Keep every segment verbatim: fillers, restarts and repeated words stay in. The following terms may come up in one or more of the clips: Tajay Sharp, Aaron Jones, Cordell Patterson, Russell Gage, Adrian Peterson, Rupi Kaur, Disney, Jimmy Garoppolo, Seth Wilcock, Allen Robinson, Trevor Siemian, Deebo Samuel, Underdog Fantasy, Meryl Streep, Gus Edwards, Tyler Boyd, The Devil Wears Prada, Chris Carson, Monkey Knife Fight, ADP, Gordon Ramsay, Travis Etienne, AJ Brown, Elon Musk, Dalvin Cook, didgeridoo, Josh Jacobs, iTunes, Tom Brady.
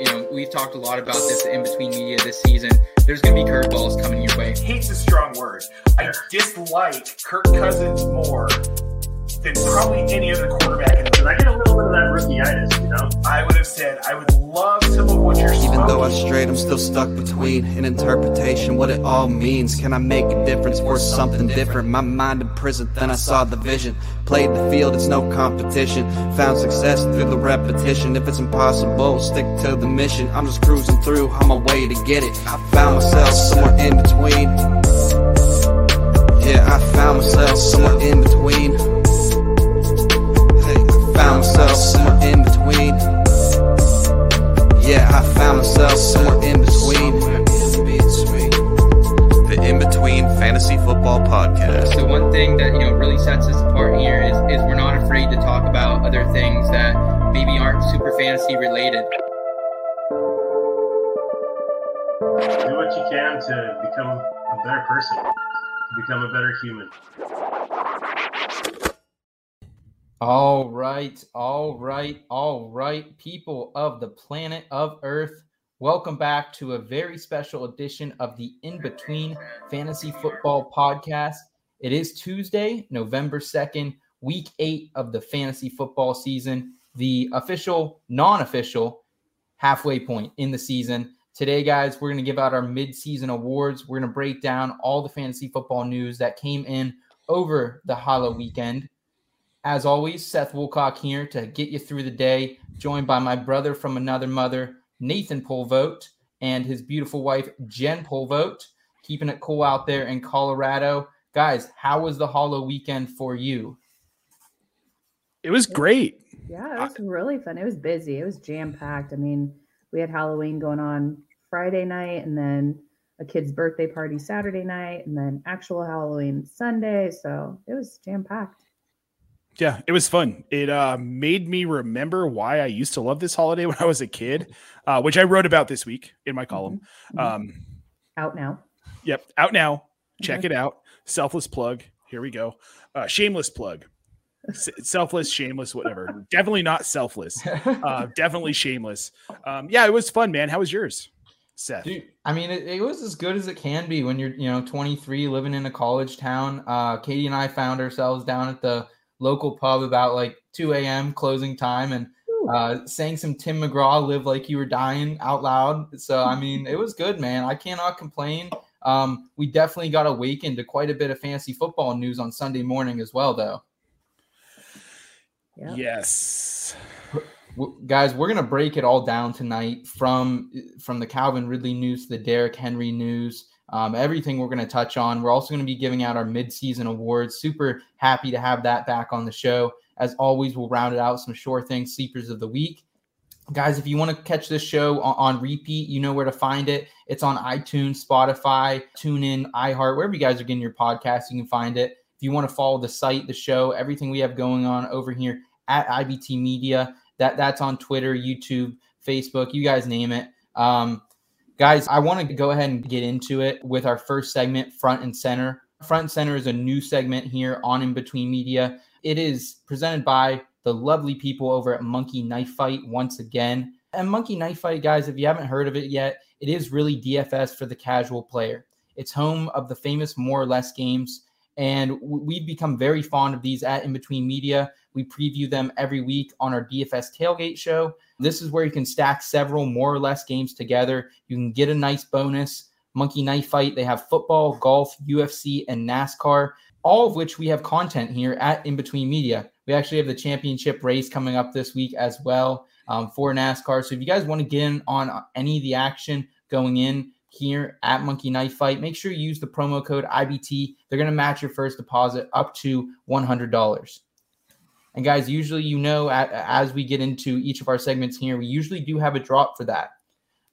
you know, we've talked a lot about this in between media this season. There's going to be curveballs coming your way. Hate's a strong word. I dislike Kirk Cousins more than probably any other quarterback in the league. I get a little bit of that rookie-itis, you know? I would have said, I would love to look what you're smoking. Even though I strayed, I'm still stuck between an interpretation, what it all means. Can I make a difference for something different? My mind imprisoned, then I saw the vision. Played the field, it's no competition. Found success through the repetition. If it's impossible, stick to the mission. I'm just cruising through on my way to get it. I found myself somewhere in between. Yeah, I found myself somewhere in between. Found myself somewhere in between. Yeah, I found myself somewhere in between. The In Between Fantasy Football Podcast. So one thing that, you know, really sets us apart here is, is we're not afraid to talk about other things that maybe aren't super fantasy related. Do what you can to become a better person, to become a better human. All right, all right, all right, people of the planet of Earth, welcome back to a very special edition of the In Between Fantasy Football Podcast. It is Tuesday, November second, week eight of the fantasy football season, the official, non-official halfway point in the season. Today, guys, we're going to give out our mid-season awards. We're going to break down all the fantasy football news that came in over the holiday weekend. As always, Seth Wilcock here to get you through the day, joined by my brother from another mother, Nathan Polvote, and his beautiful wife, Jen Polvote, keeping it cool out there in Colorado. Guys, how was the Holo weekend for you? It was great. Yeah, it was really fun. It was busy. It was jam-packed. I mean, we had Halloween going on Friday night, and then a kid's birthday party Saturday night, and then actual Halloween Sunday. So it was jam-packed. Yeah, it was fun. It uh, made me remember why I used to love this holiday when I was a kid, uh, which I wrote about this week in my column. Um, out now. Yep. Out now. Check it out. Selfless plug. Here we go. Uh, shameless plug. S- selfless, shameless, whatever. Definitely not selfless. Uh, definitely shameless. Um, yeah, it was fun, man. How was yours, Seth? Dude, I mean, it, it was as good as it can be when you're, you know, twenty-three, living in a college town. Uh, Katie and I found ourselves down at the local pub about like two a.m. closing time and uh, sang some Tim McGraw "Live Like You Were Dying" out loud. So, I mean, it was good, man. I cannot complain. Um, we definitely got awakened to quite a bit of fantasy football news on Sunday morning as well, though. Yeah. Yes. Guys, we're going to break it all down tonight from, from the Calvin Ridley news to the Derrick Henry news. Um, everything we're going to touch on. We're also going to be giving out our mid-season awards. Super happy to have that back on the show. As always, we'll round it out some sure thing sleepers of the week. Guys, if you want to catch this show on, on repeat, you know where to find it. It's on iTunes, Spotify, TuneIn, iHeart, wherever you guys are getting your podcasts, you can find it. If you want to follow the site, the show, everything we have going on over here at I B T Media, that, that's on Twitter, YouTube, Facebook, you guys name it. Um, Guys, I want to go ahead and get into it with our first segment, Front and Center. Front and Center is a new segment here on In Between Media. It is presented by the lovely people over at Monkey Knife Fight once again. And Monkey Knife Fight, guys, if you haven't heard of it yet, it is really D F S for the casual player. It's home of the famous more or less games, and we've become very fond of these at In Between Media. We preview them every week on our D F S tailgate show. This is where you can stack several more or less games together. You can get a nice bonus. Monkey Knife Fight, they have football, golf, U F C, and NASCAR, all of which we have content here at In Between Media. We actually have the championship race coming up this week as well um, for NASCAR. So if you guys want to get in on any of the action going in here at Monkey Knife Fight, make sure you use the promo code I B T. They're going to match your first deposit up to one hundred dollars. And guys, usually, you know, as we get into each of our segments here, we usually do have a drop for that.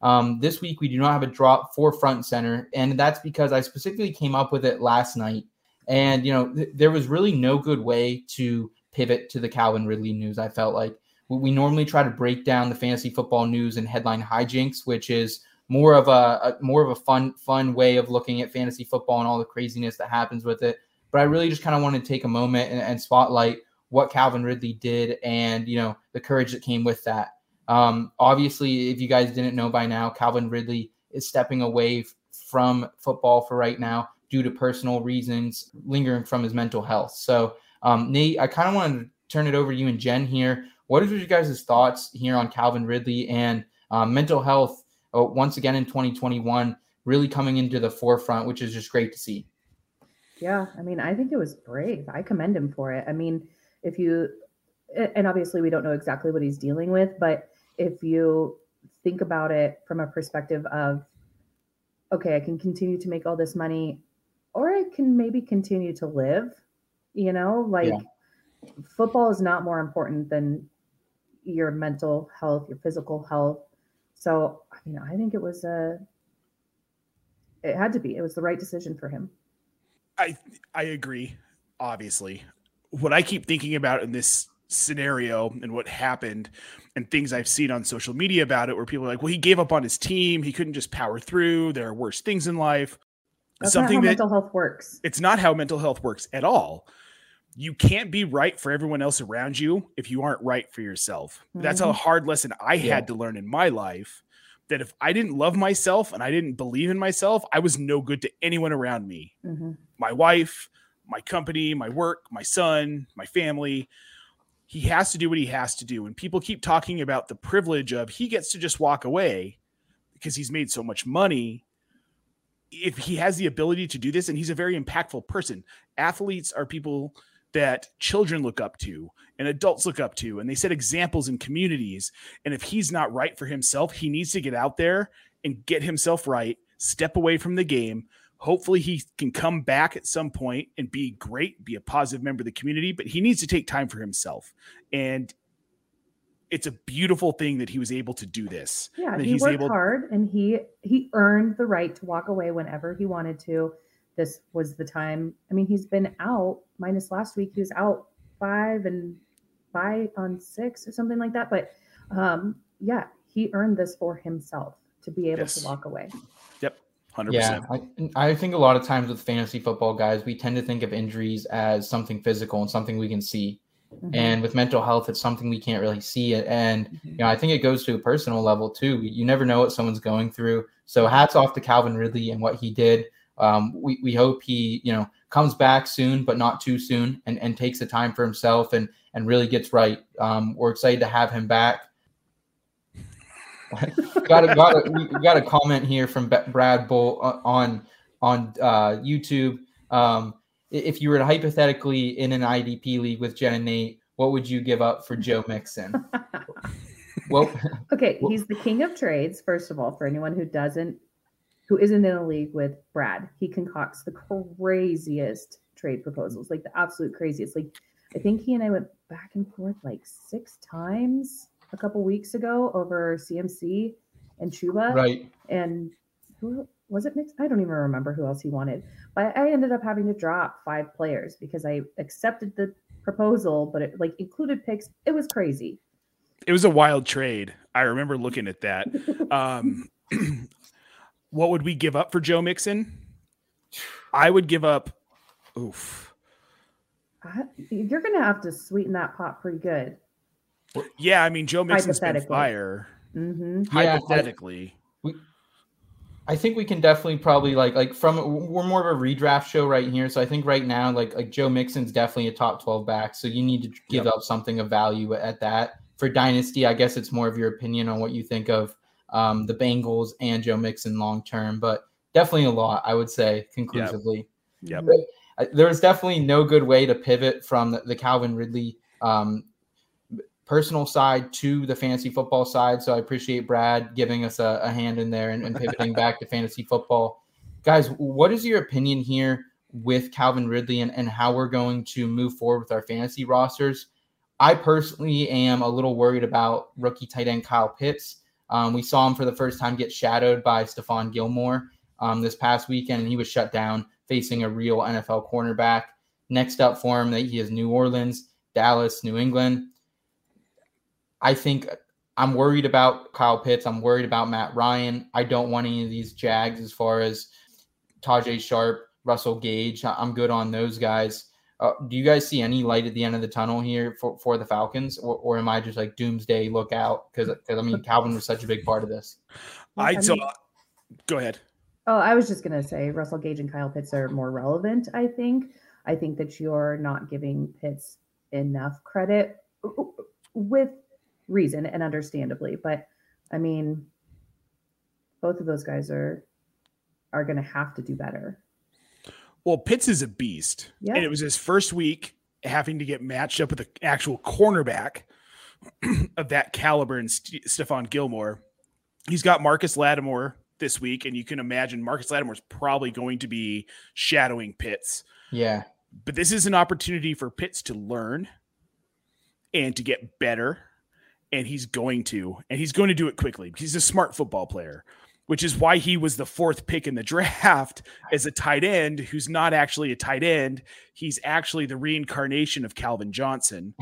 Um, this week, we do not have a drop for Front and Center, and that's because I specifically came up with it last night. And, you know, th- there was really no good way to pivot to the Calvin Ridley news, I felt like. We normally try to break down the fantasy football news and headline hijinks, which is more of a, a more of a fun, fun way of looking at fantasy football and all the craziness that happens with it. But I really just kind of wanted to take a moment and, and spotlight what Calvin Ridley did and, you know, the courage that came with that. Um, obviously, if you guys didn't know by now, Calvin Ridley is stepping away f- from football for right now due to personal reasons, lingering from his mental health. So, um, Nate, I kind of wanted to turn it over to you and Jen here. What are your guys' thoughts here on Calvin Ridley and uh, mental health uh, once again in twenty twenty-one really coming into the forefront, which is just great to see? Yeah, I mean, I think it was brave. I commend him for it. I mean, if you – and obviously we don't know exactly what he's dealing with, but if you think about it from a perspective of, okay, I can continue to make all this money or I can maybe continue to live, you know, like yeah. football is not more important than your mental health, your physical health. So, I mean, I think it was a – it had to be. It was the right decision for him. I I agree, obviously. What I keep thinking about in this scenario and what happened and things I've seen on social media about it where people are like, well, he gave up on his team. He couldn't just power through. There are worse things in life. That's Something not how that, mental health works. It's not how mental health works at all. You can't be right for everyone else around you if you aren't right for yourself. Mm-hmm. That's a hard lesson I yeah. had to learn in my life, that if I didn't love myself and I didn't believe in myself, I was no good to anyone around me. Mm-hmm. My wife, my company, my work, my son, my family. He has to do what he has to do. And people keep talking about the privilege of he gets to just walk away because he's made so much money. If he has the ability to do this, and he's a very impactful person. Athletes are people that children look up to and adults look up to, and they set examples in communities. And if he's not right for himself, he needs to get out there and get himself right, step away from the game. Hopefully he can come back at some point and be great, be a positive member of the community, but he needs to take time for himself. And it's a beautiful thing that he was able to do this. Yeah, he he's worked able- hard and he, he earned the right to walk away whenever he wanted to. This was the time. I mean, he's been out minus last week. He was out five and five on six or something like that. But um, yeah, he earned this for himself to be able yes. to walk away. Yep. one hundred percent. Yeah, I, I think a lot of times with fantasy football guys, we tend to think of injuries as something physical and something we can see. Mm-hmm. And with mental health, it's something we can't really see. And, mm-hmm. you know, I think it goes to a personal level too. You never know what someone's going through. So hats off to Calvin Ridley and what he did. Um, we, we hope he, you know, comes back soon, but not too soon, and, and takes the time for himself and, and really gets right. Um, we're excited to have him back. got a, got a, we got a comment here from B- Brad Bull on on uh, YouTube. Um, if you were hypothetically in an I D P league with Jen and Nate, what would you give up for Joe Mixon? well, okay, well, he's the king of trades. First of all, for anyone who doesn't, who isn't in a league with Brad, he concocts the craziest trade proposals, like the absolute craziest. Like I think he and I went back and forth like six times a couple weeks ago over C M C and Chuba. Right. And who was it? Mixed? I don't even remember who else he wanted, but I ended up having to drop five players because I accepted the proposal, but it like included picks. It was crazy. It was a wild trade. I remember looking at that. Um, what would we give up for Joe Mixon? I would give up. Oof. I, you're going to have to sweeten that pot pretty good. Yeah, I mean, Joe Mixon's been fire. Mm-hmm. Hypothetically. Yeah, I, we, I think we can definitely probably like, like from, we're more of a redraft show right here. So I think right now, like, like Joe Mixon's definitely a top twelve back. So you need to give yep. up something of value at that. For Dynasty, I guess it's more of your opinion on what you think of um, the Bengals and Joe Mixon long-term, but definitely a lot, I would say, conclusively. Yeah. Yep. There's definitely no good way to pivot from the, the Calvin Ridley um personal side to the fantasy football side. So I appreciate Brad giving us a, a hand in there and, and pivoting back to fantasy football. Guys, what is your opinion here with Calvin Ridley and, and how we're going to move forward with our fantasy rosters? I personally am a little worried about rookie tight end Kyle Pitts. Um, we saw him for the first time get shadowed by Stephon Gilmore um, this past weekend, and he was shut down facing a real N F L cornerback. Next up for him, that he has New Orleans, Dallas, New England. I think I'm worried about Kyle Pitts. I'm worried about Matt Ryan. I don't want any of these Jags as far as Tajay Sharp, Russell Gage. I'm good on those guys. Uh, do you guys see any light at the end of the tunnel here for, for the Falcons, or, or am I just like doomsday look out? Because I mean, Calvin was such a big part of this. I, I mean, saw. Go ahead. Oh, I was just gonna say Russell Gage and Kyle Pitts are more relevant. I think. I think that you're not giving Pitts enough credit with reason and understandably, but I mean, both of those guys are are gonna have to do better. Well, Pitts is a beast, yeah. And it was his first week having to get matched up with an actual cornerback of that caliber and St- Stephon Gilmore. He's got Marcus Lattimore this week, and you can imagine Marcus Lattimore is probably going to be shadowing Pitts. Yeah. But this is an opportunity for Pitts to learn and to get better, and he's going to. And he's going to do it quickly. He's a smart football player, which is why he was the fourth pick in the draft as a tight end who's not actually a tight end. He's actually the reincarnation of Calvin Johnson,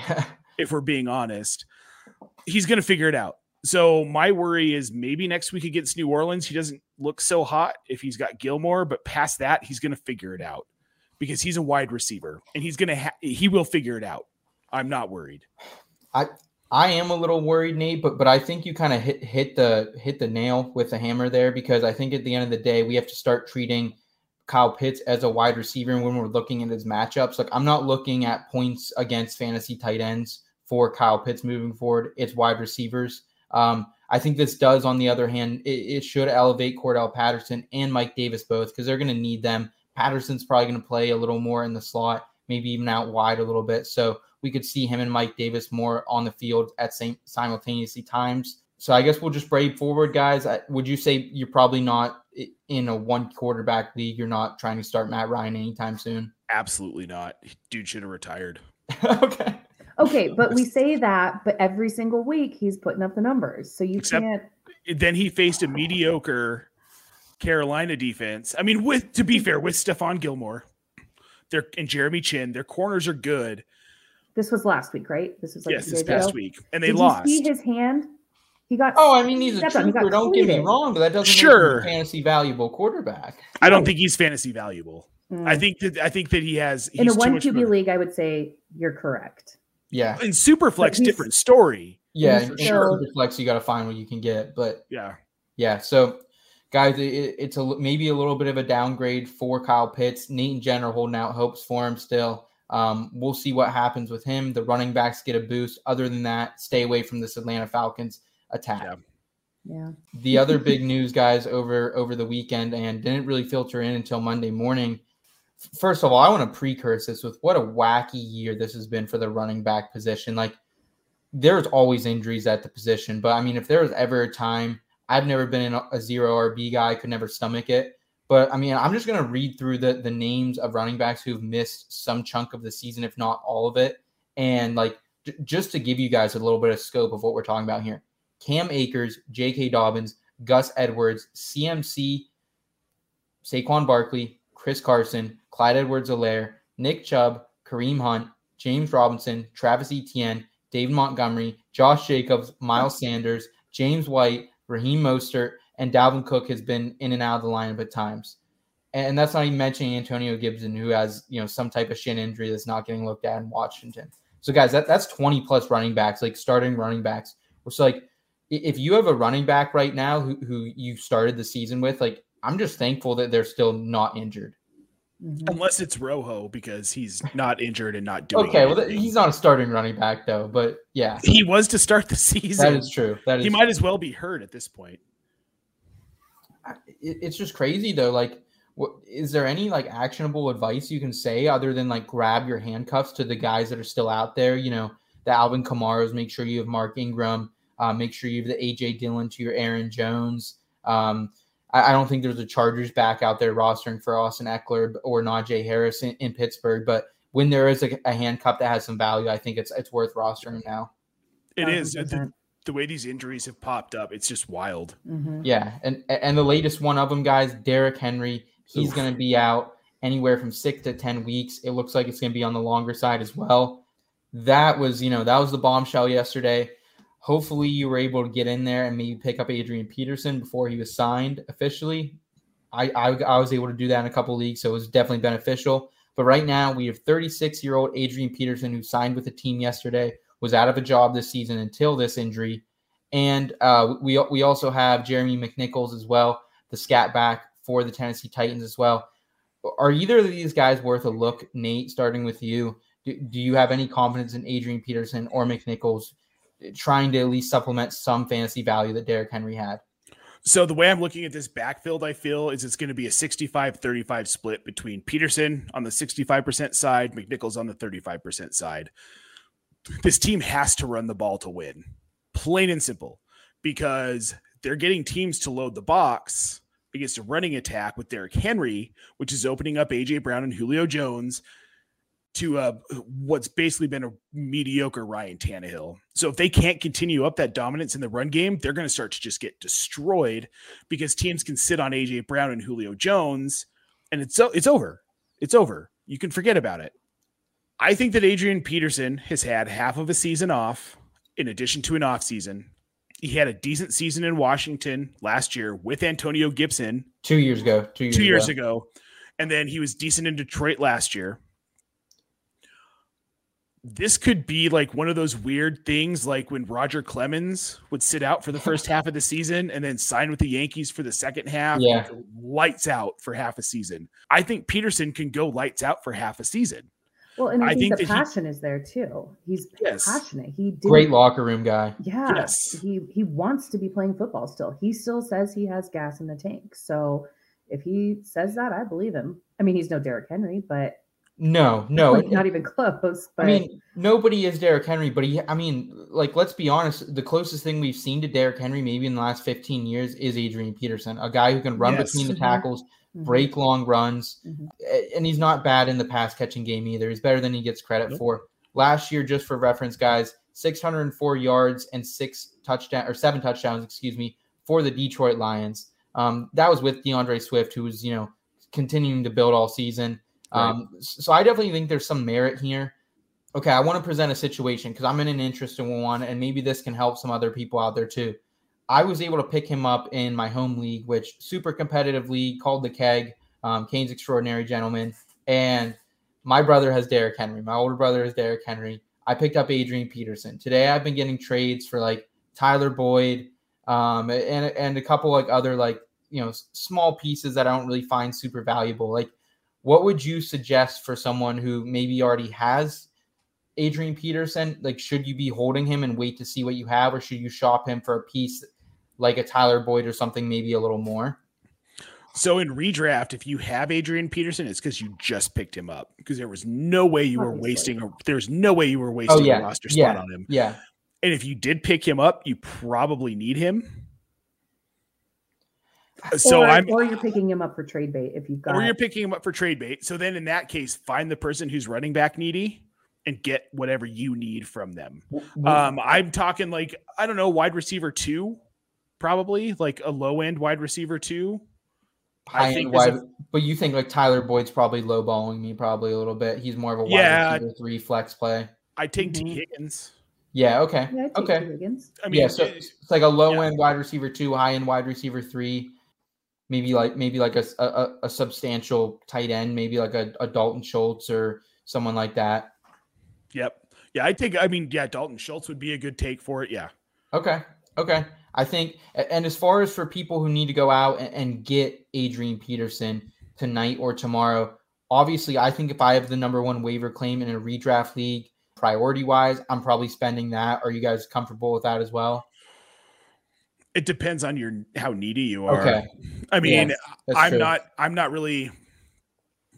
if we're being honest. He's going to figure it out. So my worry is maybe next week against New Orleans, he doesn't look so hot if he's got Gilmore, but past that, he's going to figure it out because he's a wide receiver and he's going to ha- he will figure it out. I'm not worried. I I am a little worried, Nate, but but I think you kind of hit hit the hit the nail with the hammer there, because I think at the end of the day, we have to start treating Kyle Pitts as a wide receiver. And when we're looking at his matchups, like, I'm not looking at points against fantasy tight ends for Kyle Pitts moving forward. It's wide receivers. Um, I think this does, on the other hand, it, it should elevate Cordell Patterson and Mike Davis both, because they're going to need them. Patterson's probably going to play a little more in the slot, maybe even out wide a little bit. So we could see him and Mike Davis more on the field at same simultaneously times. So I guess we'll just brave forward, guys. I, would you say you're probably not in a one quarterback league? You're not trying to start Matt Ryan anytime soon? Absolutely not. Dude should have retired. Okay. Okay. But we say that, but every single week he's putting up the numbers. So you Except can't. Then he faced a mediocre Carolina defense. I mean, with, to be fair, with Stephon Gilmore their, and Jeremy Chin, their corners are good. This was last week, right? This was like yes, this past ago. week, and they Did lost. You see his hand? He got. Oh, I mean, he's a trooper. Don't get me wrong, but that doesn't sure. make him a fantasy valuable quarterback. I don't think he's fantasy valuable. Mm. I think that I think that he has he's in a one Q B league. I would say you're correct. Yeah, in Superflex, different story. Yeah, in sure. Superflex, you got to find what you can get, but yeah, yeah. So, guys, it, it's a maybe a little bit of a downgrade for Kyle Pitts. Nate and Jen are holding out hopes for him still. Um, we'll see what happens with him. The running backs get a boost. Other than that, stay away from this Atlanta Falcons attack. Yeah. yeah. The other big news, guys, over, over the weekend, and didn't really filter in until Monday morning. First of all, I want to precurse this with what a wacky year this has been for the running back position. Like, there's always injuries at the position, but I mean, if there was ever a time, I've never been in a, a zero R B guy. I could never stomach it. But, I mean, I'm just going to read through the, the names of running backs who've missed some chunk of the season, if not all of it. And, like, j- just to give you guys a little bit of scope of what we're talking about here. Cam Akers, J K. Dobbins, Gus Edwards, C M C, Saquon Barkley, Chris Carson, Clyde Edwards-Helaire, Nick Chubb, Kareem Hunt, James Robinson, Travis Etienne, David Montgomery, Josh Jacobs, Miles Sanders, James White, Raheem Mostert, and Dalvin Cook has been in and out of the lineup at times. And that's not even mentioning Antonio Gibson, who has, you know, some type of shin injury that's not getting looked at in Washington. So, guys, that, that's twenty plus running backs, like starting running backs. So, like, if you have a running back right now who, who you started the season with, like, I'm just thankful that they're still not injured. Unless it's Rojo, because he's not injured and not doing okay, anything. Well, he's not a starting running back, though, but yeah. He was to start the season. That is true. That is he might true. as well be hurt at this point. It's just crazy, though. Like, what, is there any like actionable advice you can say other than like grab your handcuffs to the guys that are still out there? You know, the Alvin Kamaros, make sure you have Mark Ingram, uh, make sure you have the A J Dillon to your Aaron Jones. Um, I, I don't think there's a Chargers back out there rostering for Austin Eckler or Najee Harris in, in Pittsburgh, but when there is a, a handcuff that has some value, I think it's it's worth rostering now. It is. The- The way these injuries have popped up, it's just wild. Mm-hmm. Yeah, and and the latest one of them, guys, Derrick Henry, he's going to be out anywhere from six to ten weeks. It looks like it's going to be on the longer side as well. That was, you know, that was the bombshell yesterday. Hopefully, you were able to get in there and maybe pick up Adrian Peterson before he was signed officially. I I, I was able to do that in a couple leagues, so it was definitely beneficial. But right now we have thirty-six-year-old Adrian Peterson, who signed with the team yesterday, was out of a job this season until this injury. And uh, we we also have Jeremy McNichols as well, the scat back for the Tennessee Titans as well. Are either of these guys worth a look, Nate, starting with you? Do, do you have any confidence in Adrian Peterson or McNichols trying to at least supplement some fantasy value that Derrick Henry had? So the way I'm looking at this backfield, I feel, is it's going to be a sixty-five thirty-five split between Peterson on the sixty-five percent side, McNichols on the thirty-five percent side. This team has to run the ball to win, plain and simple, because they're getting teams to load the box against a running attack with Derrick Henry, which is opening up A J Brown and Julio Jones to uh, what's basically been a mediocre Ryan Tannehill. So if they can't continue up that dominance in the run game, they're going to start to just get destroyed because teams can sit on A J Brown and Julio Jones, and it's it's over. It's over. You can forget about it. I think that Adrian Peterson has had half of a season off in addition to an off season. He had a decent season in Washington last year with Antonio Gibson. Two years ago. Two years, two years ago. ago. And then he was decent in Detroit last year. This could be like one of those weird things, like when Roger Clemens would sit out for the first half of the season and then sign with the Yankees for the second half. Yeah. Lights out for half a season. I think Peterson can go lights out for half a season. Well, and I, I think, think the passion he, is there too. He's yes. passionate. He did, great locker room guy. Yeah, yes. he he wants to be playing football still. He still says he has gas in the tank. So if he says that, I believe him. I mean, he's no Derrick Henry, but no, no, like, not even close. But I mean, nobody is Derrick Henry, but he. I mean, like, let's be honest. The closest thing we've seen to Derrick Henry, maybe in the last fifteen years, is Adrian Peterson, a guy who can run yes. between the tackles. Mm-hmm. break long runs, mm-hmm. and he's not bad in the pass-catching game either. He's better than he gets credit yep. for. Last year, just for reference, guys, six hundred four yards and six touchdown or seven touchdowns, excuse me, for the Detroit Lions. Um, that was with DeAndre Swift, who was, you know, continuing to build all season. Right. Um, so I definitely think there's some merit here. Okay, I want to present a situation because I'm in an interesting one, and maybe this can help some other people out there too. I was able to pick him up in my home league, which super competitive league called the Keg, um, Kane's Extraordinary Gentleman. And my brother has Derrick Henry. My older brother is Derrick Henry. I picked up Adrian Peterson. Today I've been getting trades for like Tyler Boyd um, and, and a couple like other like, you know, small pieces that I don't really find super valuable. Like, what would you suggest for someone who maybe already has Adrian Peterson? Like, should you be holding him and wait to see what you have, or should you shop him for a piece like a Tyler Boyd or something, maybe a little more? So in redraft, if you have Adrian Peterson, it's because you just picked him up, because there was no way you were wasting a, there's no way you were wasting oh, yeah. a roster spot yeah. on him. Yeah. And if you did pick him up, you probably need him. So or, I'm, or you're picking him up for trade bait if you've got, or you're picking him up for trade bait. So then in that case, find the person who's running back needy and get whatever you need from them. Um, I'm talking like, I don't know, wide receiver two. Probably like a low end wide receiver too. I think, wide, a, but you think like Tyler Boyd's probably low balling me probably a little bit. He's more of a wide yeah, receiver three flex play. I take mm-hmm. T Higgins. Yeah. Okay. Yeah, I okay. Higgins. I mean, yeah. So it's like a low yeah. end wide receiver two, high end wide receiver three. Maybe like maybe like a a, a substantial tight end. Maybe like a, a Dalton Schultz or someone like that. Yep. Yeah. I think. I mean, yeah. Dalton Schultz would be a good take for it. Yeah. Okay. Okay. I think, and as far as for people who need to go out and, and get Adrian Peterson tonight or tomorrow, obviously, I think if I have the number one waiver claim in a redraft league, priority-wise, I'm probably spending that. Are you guys comfortable with that as well? It depends on your how needy you are. Okay. I mean, yes, I'm true. not. I'm not really.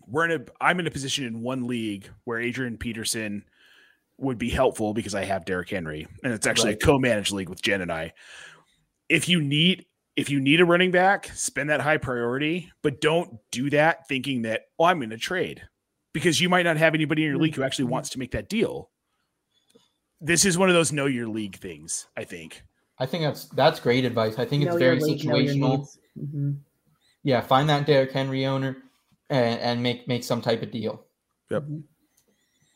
We're in a. I'm in a position in one league where Adrian Peterson would be helpful because I have Derrick Henry, and it's actually right. a co-managed league with Jen and I. If you need if you need a running back, spend that high priority, but don't do that thinking that, oh, I'm going to trade, because you might not have anybody in your league who actually wants to make that deal. This is one of those know your league things, I think. I think that's that's great advice. I think know it's very league, situational. Mm-hmm. Yeah, find that Derrick Henry owner and, and make make some type of deal. Yep.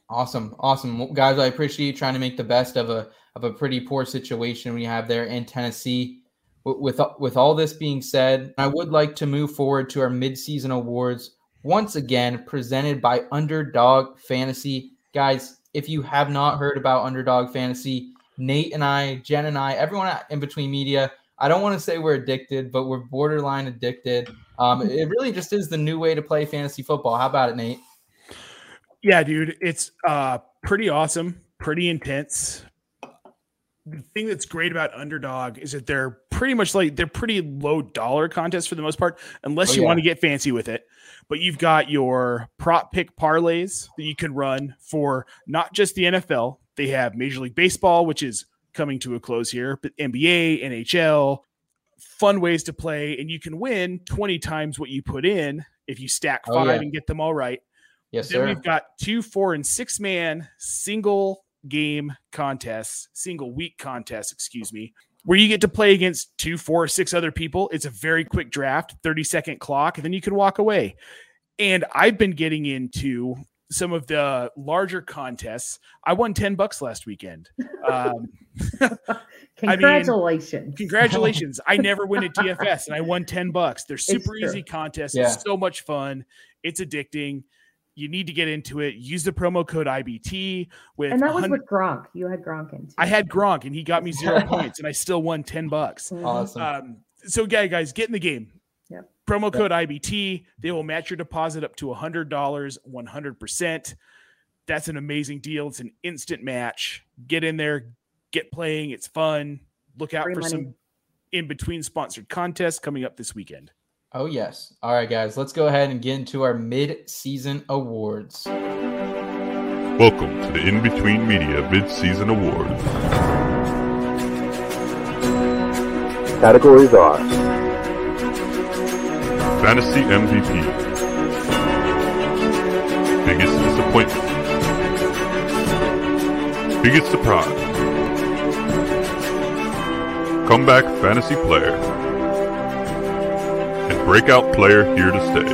Awesome, awesome. Well, guys, I appreciate you trying to make the best of a of a pretty poor situation we have there in Tennessee. With, with all this being said, I would like to move forward to our midseason awards, once again presented by Underdog Fantasy. Guys, if you have not heard about Underdog Fantasy, Nate and I, Jen and I, everyone at In Between Media, I don't want to say we're addicted, but we're borderline addicted. Um, it really just is the new way to play fantasy football. How about it, Nate? Yeah, dude, it's uh, pretty awesome, pretty intense. The thing that's great about Underdog is that they're pretty much like they're pretty low dollar contests for the most part, unless oh, you yeah. want to get fancy with it. But you've got your prop pick parlays that you can run for not just the N F L. They have Major League Baseball, which is coming to a close here, but N B A, N H L, fun ways to play. And you can win twenty times what you put in if you stack five oh, yeah. and get them all right. Yes, then sir. We've got two, four, and six man single game contests, single week contests, excuse me, where you get to play against two, four, six other people. It's a very quick draft, thirty second clock, and then you can walk away. And I've been getting into some of the larger contests. I won ten bucks last weekend. Um, Congratulations. I mean, congratulations. I never win at D F S and I won ten bucks. They're super easy contests. Yeah. It's so much fun. It's addicting. You need to get into it. Use the promo code I B T. With and that was with Gronk. You had Gronk in. Too. I had Gronk, and he got me zero points, and I still won ten bucks. Awesome. Um, so, yeah, guys, get in the game. Yep. Promo code yep. I B T. They will match your deposit up to one hundred dollars, one hundred percent. That's an amazing deal. It's an instant match. Get in there. Get playing. It's fun. Look out Free for money. Some in-between sponsored contests coming up this weekend. Oh, yes. All right, guys, let's go ahead and get into our mid-season awards. Welcome to the In Between Media mid-season awards. Categories are Fantasy M V P, Biggest Disappointment, Biggest Surprise, Comeback Fantasy Player, and breakout player here to stay.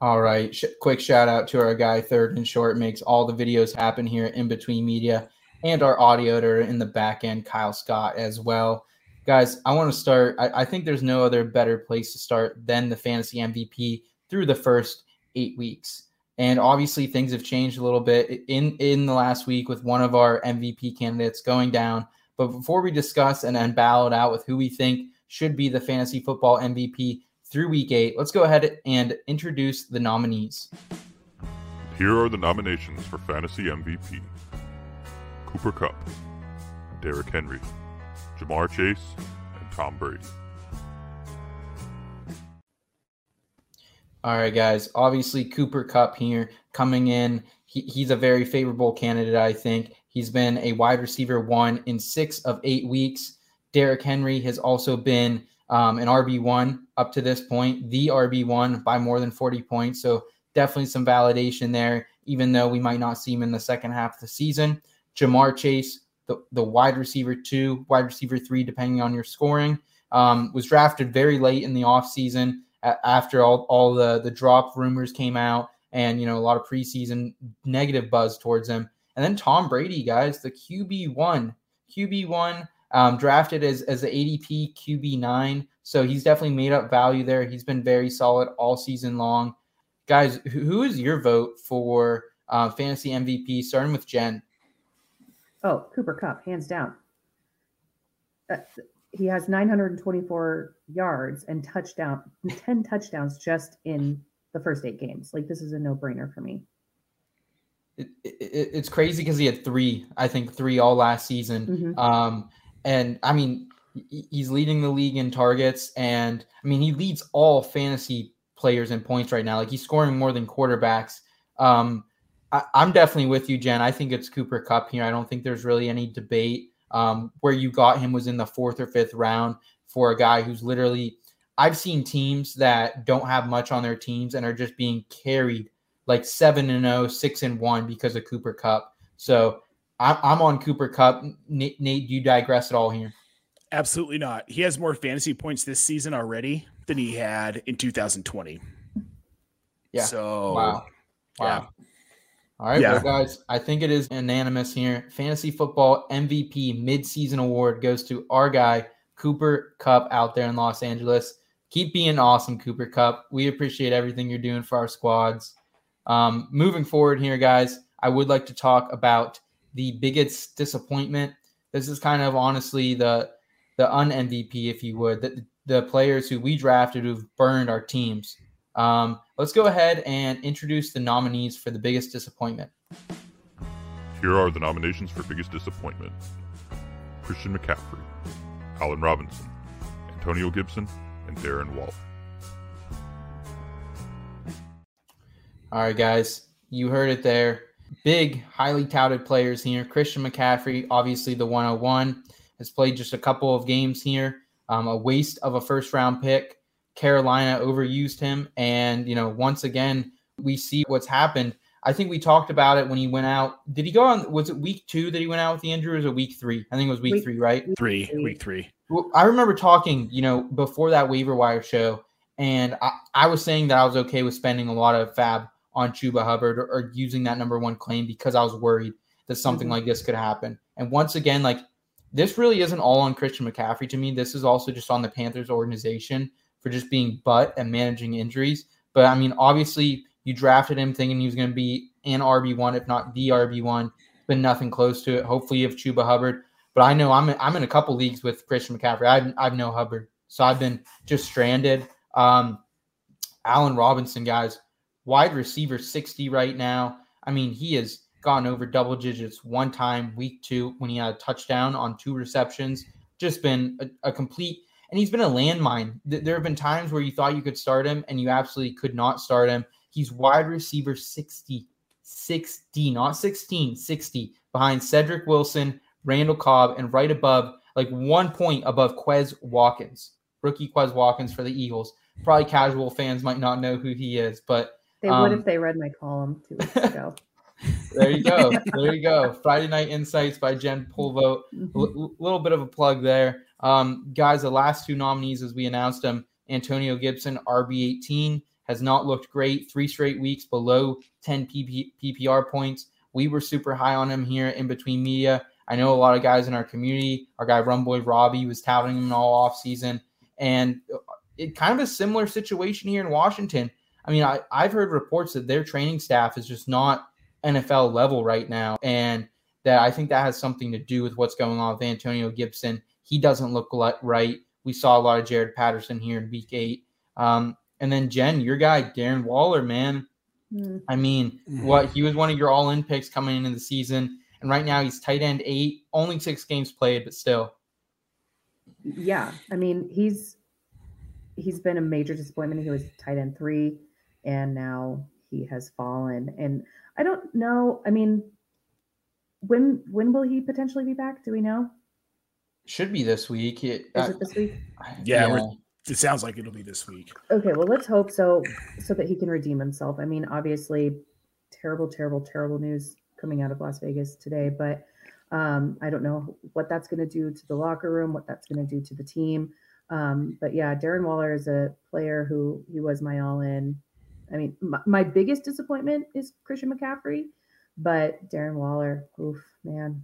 All right. Sh- quick shout out to our guy, Third and Short. Makes all the videos happen here at In Between Media, and our audio editor in the back end, Kyle Scott, as well. Guys, I want to start. I-, I think there's no other better place to start than the fantasy M V P through the first eight weeks. And obviously, things have changed a little bit in, in the last week with one of our M V P candidates going down. But before we discuss and then battle it out with who we think should be the fantasy football M V P through week eight, let's go ahead and introduce the nominees. Here are the nominations for fantasy M V P. Cooper Kupp, Derrick Henry, Jamar Chase, and Tom Brady. All right, guys. Obviously, Cooper Kupp here coming in. He, he's a very favorable candidate, I think. He's been a wide receiver one in six of eight weeks. Derrick Henry has also been um, an R B one up to this point, the R B one by more than forty points. So definitely some validation there, even though we might not see him in the second half of the season. Jamar Chase, the, the wide receiver two, wide receiver three, depending on your scoring, um, was drafted very late in the offseason after all, all the, the drop rumors came out and, you know, a lot of preseason negative buzz towards him. And then Tom Brady, guys, the Q B one, Q B one um, drafted as as the A D P Q B nine. So he's definitely made up value there. He's been very solid all season long. Guys, who, who is your vote for uh, fantasy M V P, starting with Jen? Oh, Cooper Kupp, hands down. Uh, he has nine hundred twenty-four yards and touchdown, ten touchdowns just in the first eight games. Like, this is a no-brainer for me. It, it, it's crazy because he had three, I think three all last season. Mm-hmm. Um, and I mean, he's leading the league in targets, and I mean, he leads all fantasy players in points right now. Like, he's scoring more than quarterbacks. Um, I, I'm definitely with you, Jen. I think it's Cooper Kupp here. I don't think there's really any debate. Um, where you got him was in the fourth or fifth round for a guy who's literally, I've seen teams that don't have much on their teams and are just being carried like seven and oh, six and one because of Cooper Kupp. So I'm, I'm on Cooper Kupp. Nate, Nate, do you digress at all here? Absolutely not. He has more fantasy points this season already than he had in two thousand twenty. Yeah. So wow. Wow. Yeah. All right, yeah. Well, guys, I think it is unanimous here. Fantasy football M V P midseason award goes to our guy, Cooper Kupp out there in Los Angeles. Keep being awesome, Cooper Kupp. We appreciate everything you're doing for our squads. Um, moving forward here, guys, I would like to talk about the biggest disappointment. This is kind of honestly the the un-M V P, if you would, the, the players who we drafted who've burned our teams. Um, let's go ahead and introduce the nominees for the biggest disappointment. Here are the nominations for biggest disappointment. Christian McCaffrey, Allen Robinson, Antonio Gibson, and Darren Waller. All right, guys, you heard it there. Big, highly touted players here. Christian McCaffrey, obviously the one oh one, has played just a couple of games here. Um, a waste of a first-round pick. Carolina overused him, and, you know, once again, we see what's happened. I think we talked about it when he went out. Did he go on? Was it week two that he went out with the injury, or was it week three? I think it was week, week three, right? Three, week three. Well, I remember talking, you know, before that waiver wire show, and I, I was saying that I was okay with spending a lot of fab on Chuba Hubbard or, or using that number one claim because I was worried that something mm-hmm. like this could happen. And once again, like, this really isn't all on Christian McCaffrey to me. This is also just on the Panthers organization for just being butt and managing injuries. But, I mean, obviously – you drafted him thinking he was going to be an R B one, if not the R B one, but nothing close to it. Hopefully you have Chuba Hubbard. But I know I'm in, I'm in a couple leagues with Christian McCaffrey. I've, I've no Hubbard, so I've been just stranded. Um, Allen Robinson, guys, wide receiver sixty right now. I mean, he has gone over double digits one time, week two, when he had a touchdown on two receptions. Just been a, a complete – and he's been a landmine. There have been times where you thought you could start him, and you absolutely could not start him. He's wide receiver sixty, sixty, not sixteen, sixty, behind Cedric Wilson, Randall Cobb, and right above, like one point above Quez Watkins, rookie Quez Watkins for the Eagles. Probably casual fans might not know who he is, but they um, would if they read my column two weeks ago. There you go. There you go. Friday Night Insights by Jen Pulvo. Mm-hmm. L- little bit of a plug there. Um, guys, the last two nominees, as we announced them, Antonio Gibson, R B eighteen. Has not looked great. Three straight weeks below ten P P R points. We were super high on him here in between media. I know a lot of guys in our community. Our guy Rumboy Robbie was touting him all offseason. And it kind of a similar situation here in Washington. I mean, I, I've heard reports that their training staff is just not N F L level right now. And that I think that has something to do with what's going on with Antonio Gibson. He doesn't look right. We saw a lot of Jared Patterson here in week eight. Um, And then, Jen, your guy, Darren Waller, man. Mm. I mean, mm. what he was one of your all-in picks coming into the season. And right now he's tight end eight, only six games played, but still. Yeah, I mean, he's he's been a major disappointment. He was tight end three, and now he has fallen. And I don't know. I mean, when when will he potentially be back? Do we know? Should be this week. It, Is I, it this week? Yeah, yeah. We're- It sounds like it'll be this week. Okay, well, let's hope so, so that he can redeem himself. I mean, obviously, terrible, terrible, terrible news coming out of Las Vegas today, but um, I don't know what that's going to do to the locker room, what that's going to do to the team. Um, but, yeah, Darren Waller is a player who he was my all-in. I mean, my, my biggest disappointment is Christian McCaffrey, but Darren Waller, oof, man,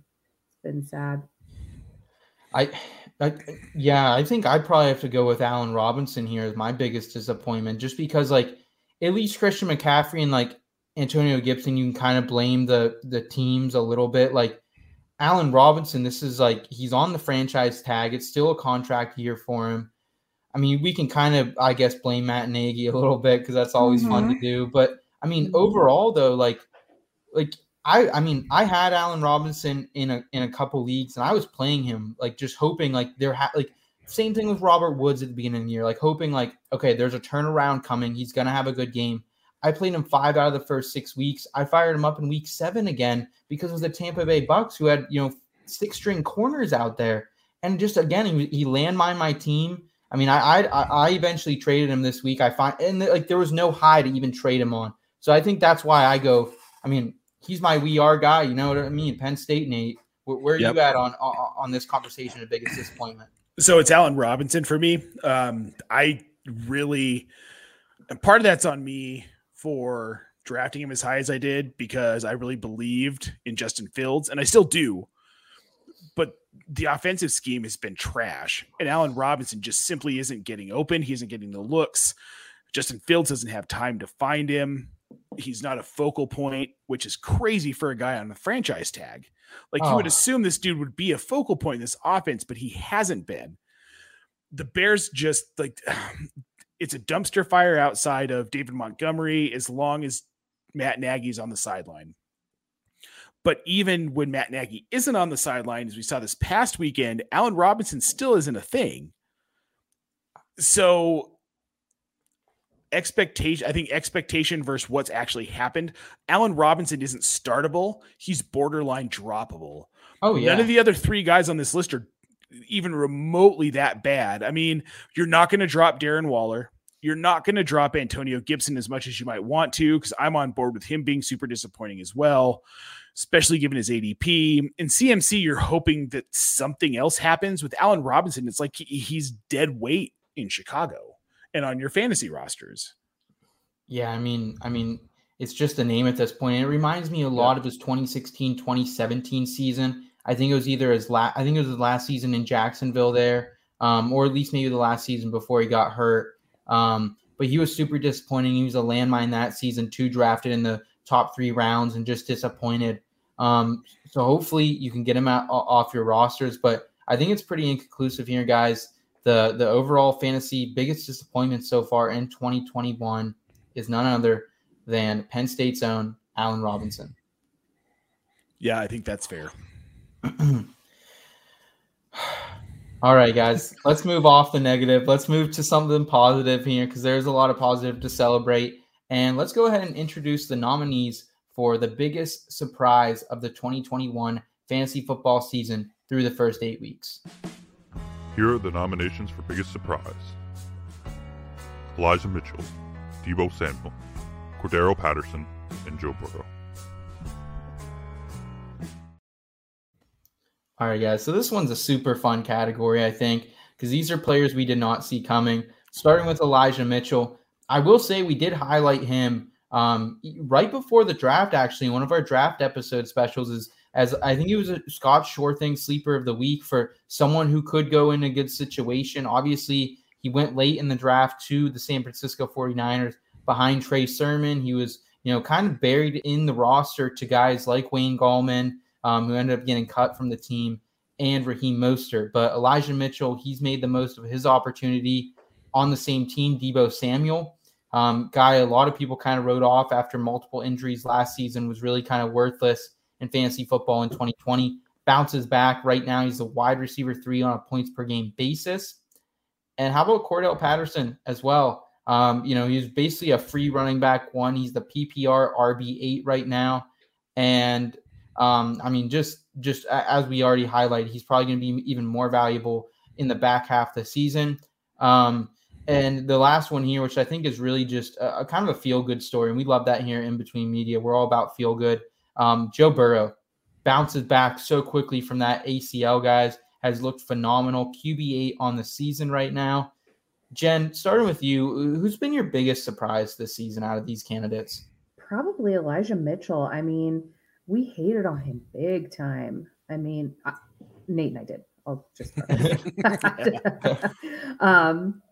it's been sad. I, I, yeah, I think I probably have to go with Allen Robinson here as my biggest disappointment, just because, like, at least Christian McCaffrey and like Antonio Gibson, you can kind of blame the the teams a little bit. Like Allen Robinson, this is like he's on the franchise tag. It's still a contract year for him. I mean, we can kind of, I guess, blame Matt Nagy a little bit because that's always mm-hmm. fun to do. But I mean, overall though, like, like. I, I mean, I had Allen Robinson in a in a couple leagues, and I was playing him like just hoping like there ha- like same thing with Robert Woods at the beginning of the year, like hoping like okay, there's a turnaround coming, he's gonna have a good game. I played him five out of the first six weeks. I fired him up in week seven again because it was the Tampa Bay Bucks who had you know six string corners out there, and just again he he landmined my team. I mean, I I I eventually traded him this week. I find and like there was no high to even trade him on, so I think that's why I go. I mean. He's my we are guy, you know what I mean? Penn State, Nate. Where, where are yep. you at on on this conversation of biggest disappointment? So it's Allen Robinson for me. Um, I really – part of that's on me for drafting him as high as I did because I really believed in Justin Fields, and I still do. but the offensive scheme has been trash, and Allen Robinson just simply isn't getting open. He isn't getting the looks. Justin Fields doesn't have time to find him. He's not a focal point, which is crazy for a guy on the franchise tag. Like oh. you would assume this dude would be a focal point in this offense, but he hasn't been. The Bears just like it's a dumpster fire outside of David Montgomery as long as Matt Nagy's on the sideline. But even when Matt Nagy isn't on the sideline, as we saw this past weekend, Allen Robinson still isn't a thing. So expectation, I think expectation versus what's actually happened. Allen Robinson isn't startable. He's borderline droppable. Oh yeah. None of the other three guys on this list are even remotely that bad. I mean, you're not going to drop Darren Waller. You're not going to drop Antonio Gibson as much as you might want to, because I'm on board with him being super disappointing as well, especially given his A D P. In C M C, you're hoping that something else happens. With Allen Robinson, it's like he's dead weight in Chicago and on your fantasy rosters. Yeah, I mean, I mean, it's just a name at this point. It reminds me a lot yeah. of his twenty sixteen twenty seventeen season. I think it was either his last, I think it was his last season in Jacksonville there, um, or at least maybe the last season before he got hurt. Um, but he was super disappointing. He was a landmine that season too, drafted in the top three rounds and just disappointed. Um, so hopefully you can get him out off your rosters, but I think it's pretty inconclusive here, guys. The, the overall fantasy biggest disappointment so far in twenty twenty-one is none other than Penn State's own Allen Robinson. Yeah, I think that's fair. All right, guys, let's move off the negative. Let's move to something positive here, because there's a lot of positive to celebrate. And let's go ahead and introduce the nominees for the biggest surprise of the twenty twenty-one fantasy football season through the first eight weeks. Here are the nominations for biggest surprise. Elijah Mitchell, Deebo Samuel, Cordell Patterson, and Joe Burrow. All right, guys, so this one's a super fun category, I think, because these are players we did not see coming. Starting with Elijah Mitchell, I will say we did highlight him um, right before the draft, actually. One of our draft episode specials is, as I think he was a Scott Shore thing, sleeper of the week for someone who could go in a good situation. Obviously, he went late in the draft to the San Francisco forty-niners behind Trey Sermon. He was, you know, kind of buried in the roster to guys like Wayne Gallman, Um, who ended up getting cut from the team, and Raheem Mostert. But Elijah Mitchell, he's made the most of his opportunity on the same team. Deebo Samuel, um, guy a lot of people kind of wrote off after multiple injuries last season, was really kind of worthless in fantasy football in twenty twenty, bounces back. Right now he's a wide receiver three on a points per game basis. And how about Cordell Patterson as well? Um, you know, he's basically a free running back one. He's the P P R R B eight right now. And Um, I mean, just just as we already highlighted, he's probably going to be even more valuable in the back half of the season. Um, and the last one here, which I think is really just a, a kind of a feel-good story, and we love that here in Between Media. We're all about feel-good. Um, Joe Burrow bounces back so quickly from that A C L, guys, has looked phenomenal. Q B eight on the season right now. Jen, starting with you, who's been your biggest surprise this season out of these candidates? Probably Elijah Mitchell. I mean, we hated on him big time. I mean, I, Nate and I did. I'll just um,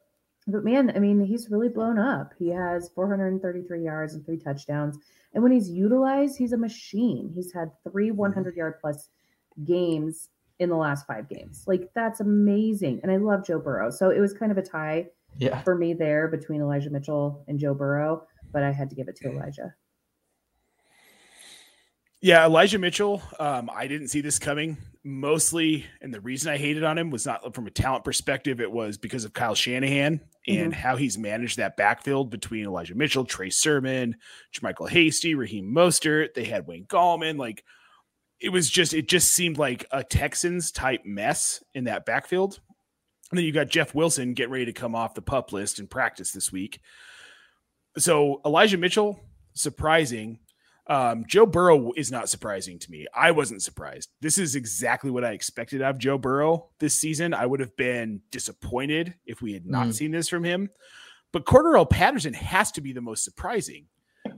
but man, I mean, he's really blown up. He has four hundred thirty-three yards and three touchdowns. And when he's utilized, he's a machine. He's had three one hundred-yard plus games in the last five games. Like, that's amazing. And I love Joe Burrow. So it was kind of a tie yeah. for me there between Elijah Mitchell and Joe Burrow, but I had to give it to Elijah. Yeah, Elijah Mitchell, um, I didn't see this coming mostly. And the reason I hated on him was not from a talent perspective. It was because of Kyle Shanahan and mm-hmm. how he's managed that backfield between Elijah Mitchell, Trey Sermon, Jermichael Hasty, Raheem Mostert. They had Wayne Gallman. Like, it was just, it just seemed like a Texans type mess in that backfield. And then you got Jeff Wilson getting ready to come off the PUP list and practice this week. So Elijah Mitchell, surprising. Um, Joe Burrow is not surprising to me. I wasn't surprised. This is exactly what I expected out of Joe Burrow this season. I would have been disappointed if we had not mm. seen this from him. But Cordell Patterson has to be the most surprising.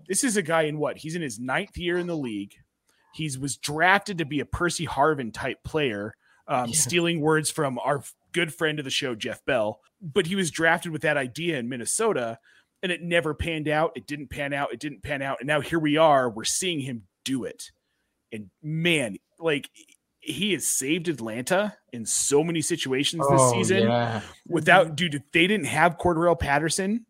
This is a guy in what? He's in his ninth year in the league. He was drafted to be a Percy Harvin type player, um, yeah. stealing words from our good friend of the show, Jeff Bell. But he was drafted with that idea in Minnesota, and it never panned out. It didn't pan out. It didn't pan out. And now here we are. We're seeing him do it. And man, like, he has saved Atlanta in so many situations this oh, season. Yeah. Without, dude, if they didn't have Cordell Patterson,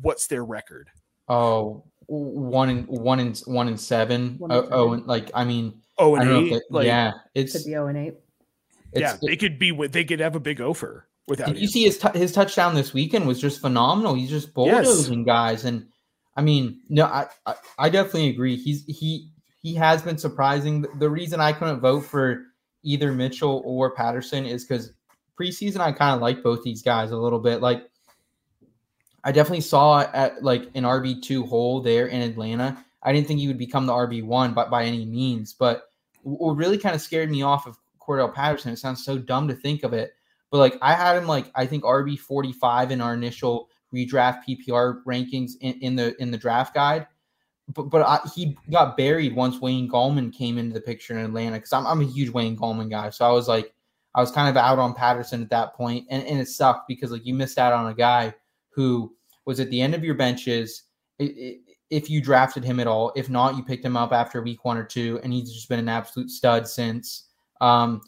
what's their record? Oh, one and one and one and seven. One and oh, oh, and like I mean, oh and eight. They, like, yeah, it's could be oh and eight. Yeah, they could be with. They could have a big offer without. Did you him. see his t- his touchdown this weekend was just phenomenal. He's just bulldozing yes. guys, and I mean, no, I, I I definitely agree. He's he. He has been surprising. The reason I couldn't vote for either Mitchell or Patterson is because preseason I kind of like both these guys a little bit. Like, I definitely saw at like an R B two hole there in Atlanta. I didn't think he would become the R B one by, by any means. But what really kind of scared me off of Cordell Patterson, it sounds so dumb to think of it, but like I had him like I think R B forty-five in our initial redraft P P R rankings in, in the in the draft guide. But but I, he got buried once Wayne Gallman came into the picture in Atlanta, because I'm I'm a huge Wayne Gallman guy. So I was like, I was kind of out on Patterson at that point, and, and it sucked because like you missed out on a guy who was at the end of your benches it, it, if you drafted him at all. If not, you picked him up after week one or two, and he's just been an absolute stud since. Um,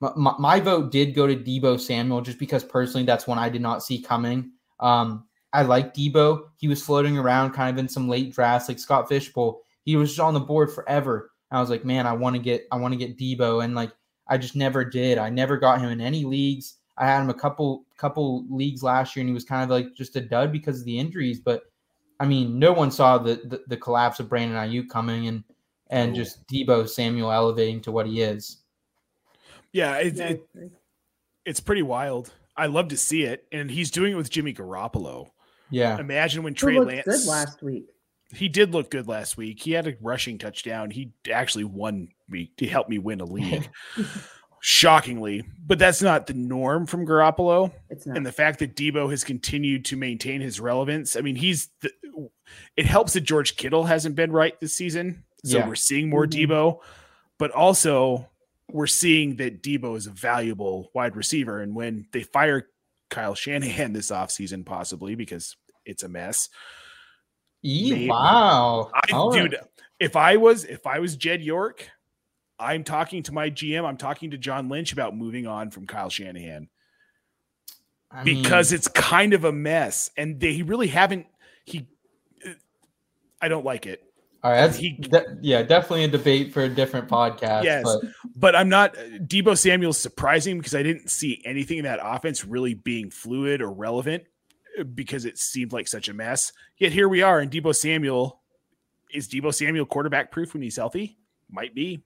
my, my vote did go to Deebo Samuel just because personally that's one I did not see coming. Um. I like Deebo. He was floating around kind of in some late drafts, like Scott Fishbowl. He was just on the board forever. And I was like, man, I want to get, I want to get Deebo. And like, I just never did. I never got him in any leagues. I had him a couple, couple leagues last year and he was kind of like just a dud because of the injuries. But I mean, no one saw the, the, the collapse of Brandon Ayuk coming and, and Ooh. just Deebo Samuel elevating to what he is. Yeah. It, it, it's pretty wild. I love to see it. And he's doing it with Jimmy Garoppolo. Yeah. Imagine when Trey Lance good last week. He did look good last week. He had a rushing touchdown. He actually won me. He helped me win a league. Shockingly. But that's not the norm from Garoppolo. It's not. And the fact that Deebo has continued to maintain his relevance. I mean, he's the, it helps that George Kittle hasn't been right this season. So yeah. we're seeing more mm-hmm. Deebo, but also we're seeing that Deebo is a valuable wide receiver. And when they fire Kyle Shanahan this offseason, possibly because it's a mess. Eee, wow. I, dude, right. if I was, if I was Jed York, I'm talking to my G M. I'm talking to John Lynch about moving on from Kyle Shanahan I because mean, it's kind of a mess. And they really haven't, he, I don't like it. All right. That's, he, de- yeah, definitely a debate for a different podcast. Yes, but, but I'm not Deebo Samuel's surprising because I didn't see anything in that offense really being fluid or relevant because it seemed like such a mess. Yet here we are, and Deebo Samuel is Deebo Samuel quarterback proof when he's healthy? Might be.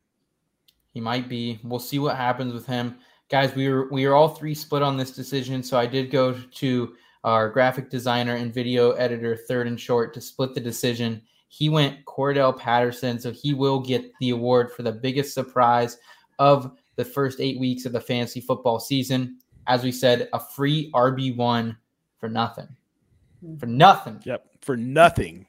He might be. We'll see what happens with him, guys. We were we are all three split on this decision, so I did go to our graphic designer and video editor, Third and Short, to split the decision. He went Cordell Patterson, so he will get the award for the biggest surprise of the first eight weeks of the fantasy football season. As we said, a free R B one for nothing. For nothing. Yep, for nothing.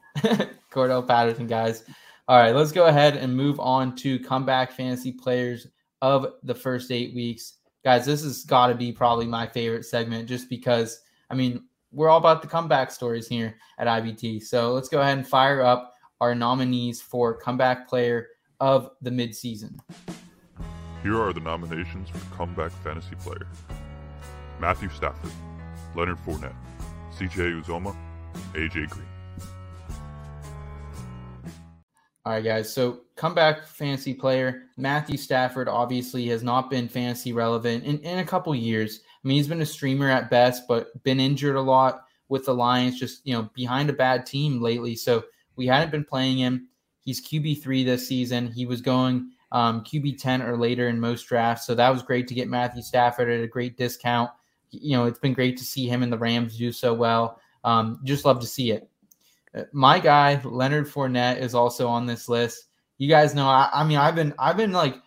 Cordell Patterson, guys. All right, let's go ahead and move on to comeback fantasy players of the first eight weeks. Guys, this has got to be probably my favorite segment just because, I mean, we're all about the comeback stories here at I B T. So let's go ahead and fire up our nominees for comeback player of the midseason. Here are the nominations for comeback fantasy player. Matthew Stafford, Leonard Fournette, C J Uzoma, A J Green. All right, guys. So comeback fantasy player, Matthew Stafford obviously has not been fantasy relevant in, in a couple years. I mean, he's been a streamer at best, but been injured a lot with the Lions, just, you know, behind a bad team lately. So we hadn't been playing him. He's Q B three this season. He was going um, Q B ten or later in most drafts. So that was great to get Matthew Stafford at a great discount. You know, it's been great to see him and the Rams do so well. Um, just love to see it. My guy, Leonard Fournette, is also on this list. You guys know, I, I mean, I've been, I've been like,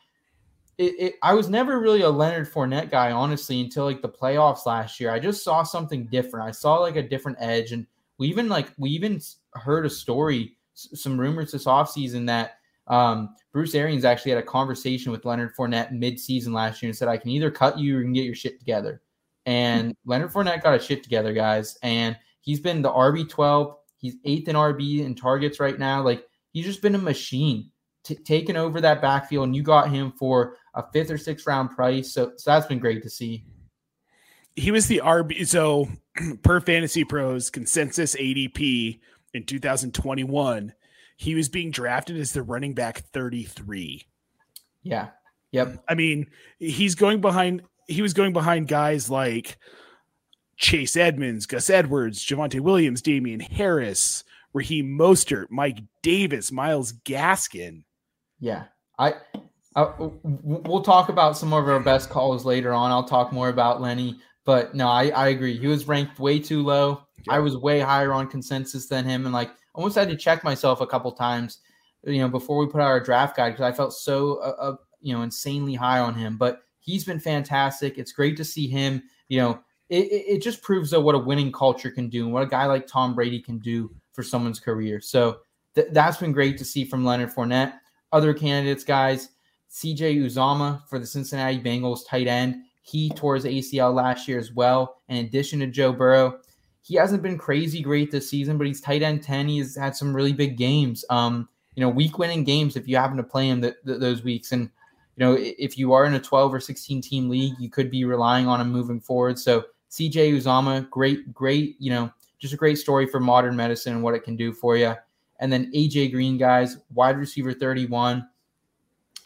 It, it, I was never really a Leonard Fournette guy, honestly, until like the playoffs last year. I just saw something different. I saw like a different edge. And we even like, we even heard a story, s- some rumors this offseason that um, Bruce Arians actually had a conversation with Leonard Fournette mid-season last year and said, I can either cut you or you can get your shit together. And mm-hmm. Leonard Fournette got his shit together, guys. And he's been the R B twelve. He's eighth in R B in targets right now. Like, he's just been a machine t- taking over that backfield, and you got him for a fifth or sixth round price. So, so that's been great to see. He was the R B. So per Fantasy Pros consensus A D P in two thousand twenty-one, he was being drafted as the running back thirty-three. Yeah. Yep. I mean, he's going behind, he was going behind guys like Chase Edmonds, Gus Edwards, Javonte Williams, Damian Harris, Raheem Mostert, Mike Davis, Myles Gaskin. Yeah. I, I we'll talk about some of our best calls later on. I'll talk more about Lenny, but no, I, I agree. He was ranked way too low. Yeah. I was way higher on consensus than him. And like, almost had to check myself a couple times, you know, before we put out our draft guide, because I felt so, uh, uh, you know, insanely high on him. But he's been fantastic. It's great to see him. You know, it, it just proves though what a winning culture can do and what a guy like Tom Brady can do for someone's career. So th- that's been great to see from Leonard Fournette. Other candidates, guys, C J Uzomah for the Cincinnati Bengals tight end. He tore his A C L last year as well. In addition to Joe Burrow, he hasn't been crazy great this season, but he's tight end ten. He's had some really big games, um, you know, week winning games if you happen to play him th- th- those weeks. And, you know, if you are in a twelve or sixteen team league, you could be relying on him moving forward. So C J Uzomah, great, great, you know, just a great story for modern medicine and what it can do for you. And then A J Green, guys, wide receiver thirty-one.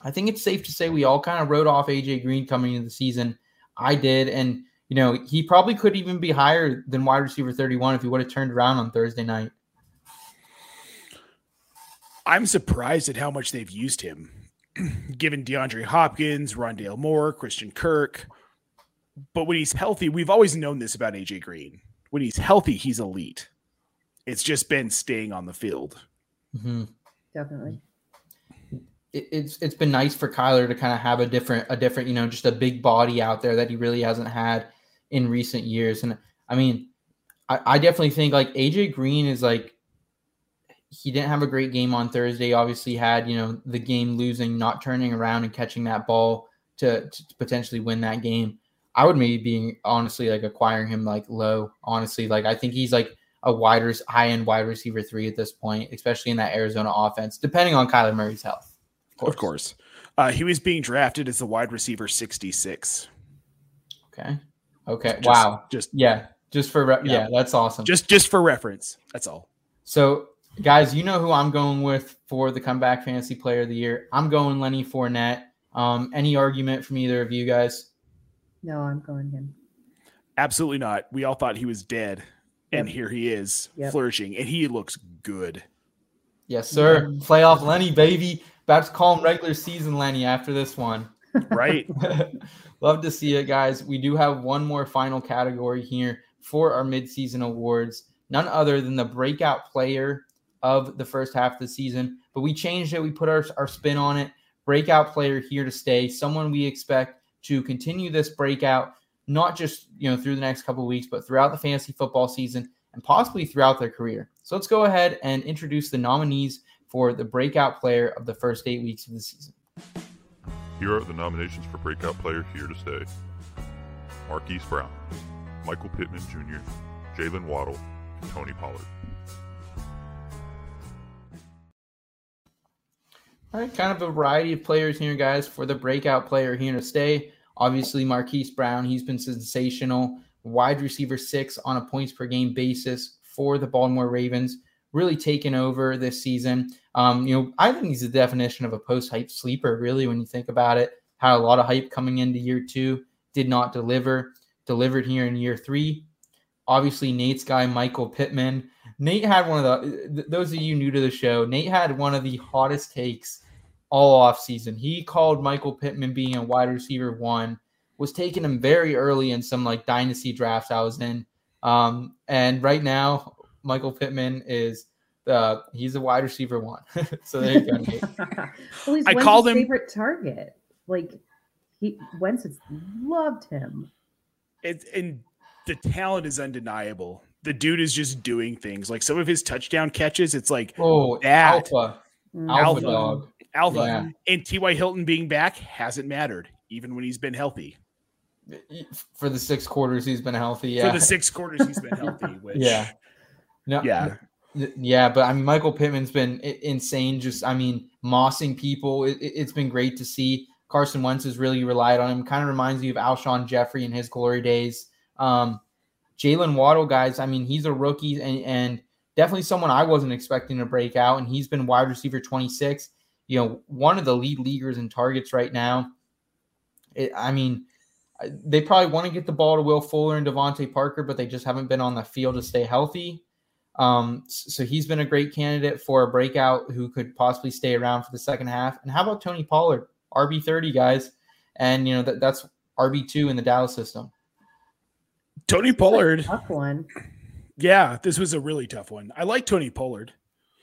I think it's safe to say we all kind of wrote off A J Green coming into the season. I did. And, you know, he probably could even be higher than wide receiver thirty-one if he would have turned around on Thursday night. I'm surprised at how much they've used him, given DeAndre Hopkins, Rondale Moore, Christian Kirk. But when he's healthy, we've always known this about A J Green. When he's healthy, he's elite. It's just been staying on the field. Mm-hmm. Definitely. It's it's been nice for Kyler to kind of have a different, a different, you know, just a big body out there that he really hasn't had in recent years. And I mean, I, I definitely think like A J Green is like, he didn't have a great game on Thursday. Obviously had, you know, the game losing, not turning around and catching that ball to, to potentially win that game. I would maybe be honestly like acquiring him like low, honestly. Like I think he's like a wider, high end wide receiver three at this point, especially in that Arizona offense, depending on Kyler Murray's health. Of course. Of course. Uh, he was being drafted as the wide receiver sixty-six. Okay. Okay. Just, wow. Just yeah. Just for re- yeah. yeah, that's awesome. Just just for reference. That's all. So, guys, you know who I'm going with for the comeback fantasy player of the year. I'm going Lenny Fournette. Um, any argument from either of you guys? No, I'm going him. Absolutely not. We all thought he was dead, yep. And here he is, yep. Flourishing, and he looks good. Yes, sir. Mm-hmm. Playoff Lenny, baby. About to call him regular season Lenny after this one. Right. Love to see it, guys. We do have one more final category here for our midseason awards. None other than the breakout player of the first half of the season. But we changed it. We put our, our spin on it. Breakout player here to stay. Someone we expect to continue this breakout, not just, you know, through the next couple of weeks, but throughout the fantasy football season and possibly throughout their career. So let's go ahead and introduce the nominees for the breakout player of the first eight weeks of the season. Here are the nominations for breakout player here to stay. Marquise Brown, Michael Pittman Junior, Jaylen Waddle, and Tony Pollard. All right, kind of a variety of players here, guys, for the breakout player here to stay. Obviously, Marquise Brown, he's been sensational. Wide receiver six on a points per game basis for the Baltimore Ravens. Really taken over this season. Um, you know, I think he's the definition of a post-hype sleeper, really, when you think about it. Had a lot of hype coming into year two, did not deliver, delivered here in year three. Obviously, Nate's guy, Michael Pittman. Nate had one of the, th- those of you new to the show, Nate had one of the hottest takes all offseason. He called Michael Pittman being a wide receiver one, was taking him very early in some like dynasty drafts I was in. Um, and right now, Michael Pittman is uh he's a wide receiver one. So there you go. Well, he's I called him favorite target. Like he Wentz has loved him. It's and the talent is undeniable. The dude is just doing things. Like some of his touchdown catches, it's like oh that, alpha. Alpha, alpha dog. Alva yeah. and T Y Hilton being back hasn't mattered, even when he's been healthy. For the six quarters, he's been healthy. Yeah. For the six quarters, he's been healthy. Which, yeah. No, yeah. Yeah. But I mean, Michael Pittman's been insane. Just, I mean, mossing people. It, it's been great to see. Carson Wentz has really relied on him. Kind of reminds me of Alshon Jeffrey in his glory days. Um, Jalen Waddle, guys, I mean, he's a rookie and, and definitely someone I wasn't expecting to break out. And he's been wide receiver twenty-six, you know, one of the lead leaguers in targets right now. It, I mean, they probably want to get the ball to Will Fuller and Devontae Parker, but they just haven't been on the field to stay healthy. Um, so he's been a great candidate for a breakout who could possibly stay around for the second half. And how about Tony Pollard, R B thirty, guys? And, you know, that, that's R B two in the Dallas system. Tony Pollard. Tough one. Yeah, this was a really tough one. I like Tony Pollard.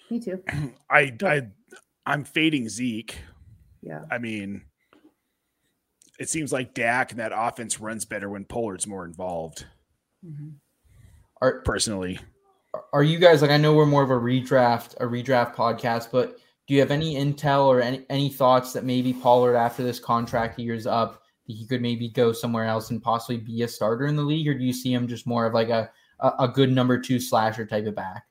Me too. I, I, I'm fading Zeke. Yeah. I mean, it seems like Dak and that offense runs better when Pollard's more involved. Mm-hmm. Are, personally. Are you guys, like, I know we're more of a redraft, a redraft podcast, but do you have any intel or any, any thoughts that maybe Pollard, after this contract year's up, he could maybe go somewhere else and possibly be a starter in the league? Or do you see him just more of like a, a good number two slasher type of back?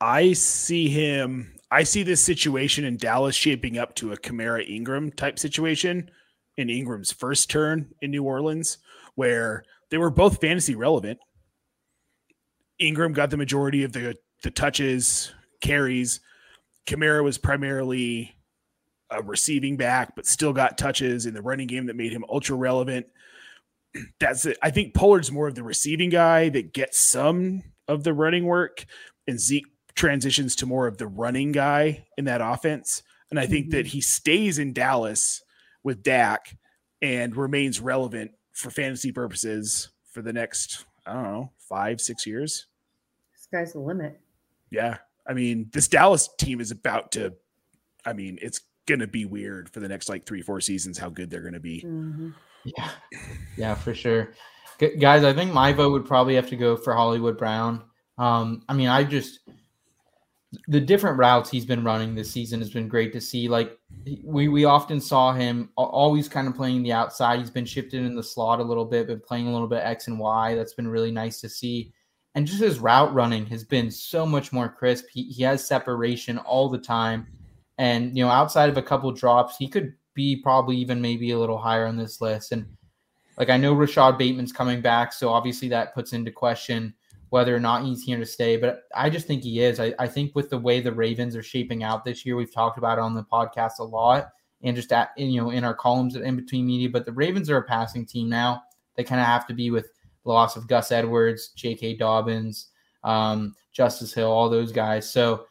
I see him. I see this situation in Dallas shaping up to a Kamara Ingram type situation in Ingram's first turn in New Orleans, where they were both fantasy relevant. Ingram got the majority of the, the touches, carries. Kamara was primarily a receiving back, but still got touches in the running game that made him ultra relevant. That's it. I think Pollard's more of the receiving guy that gets some of the running work, and Zeke transitions to more of the running guy in that offense. And I think mm-hmm. that he stays in Dallas with Dak and remains relevant for fantasy purposes for the next, I don't know, five, six years. This guy's the limit. Yeah. I mean, this Dallas team is about to, I mean, it's going to be weird for the next like three, four seasons, how good they're going to be. Mm-hmm. Yeah. Yeah, for sure. G- guys, I think my vote would probably have to go for Hollywood Brown. Um, I mean, I just, the different routes he's been running this season has been great to see. Like we, we often saw him always kind of playing the outside. He's been shifted in the slot a little bit, but playing a little bit X and Y. That's been really nice to see. And just his route running has been so much more crisp. He, he has separation all the time. And, you know, outside of a couple drops, he could be probably even maybe a little higher on this list. And, like, I know Rashad Bateman's coming back, so obviously that puts into question whether or not he's here to stay. But I just think he is. I, I think with the way the Ravens are shaping out this year, we've talked about it on the podcast a lot and just, at, you know, in our columns at In Between Media. But the Ravens are a passing team now. They kind of have to be with the loss of Gus Edwards, J K. Dobbins, um, Justice Hill, all those guys. So,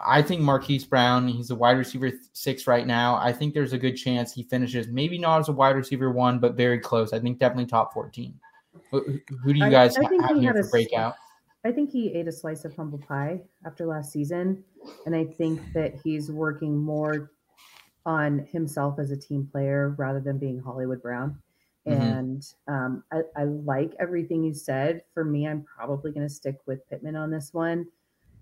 I think Marquise Brown, he's a wide receiver six right now. I think there's a good chance he finishes, maybe not as a wide receiver one, but very close. I think definitely top fourteen. Who, who do you guys I, I have he here for breakout? I think he ate a slice of humble pie after last season, and I think that he's working more on himself as a team player rather than being Hollywood Brown. Mm-hmm. And um, I, I like everything you said. For me, I'm probably going to stick with Pittman on this one,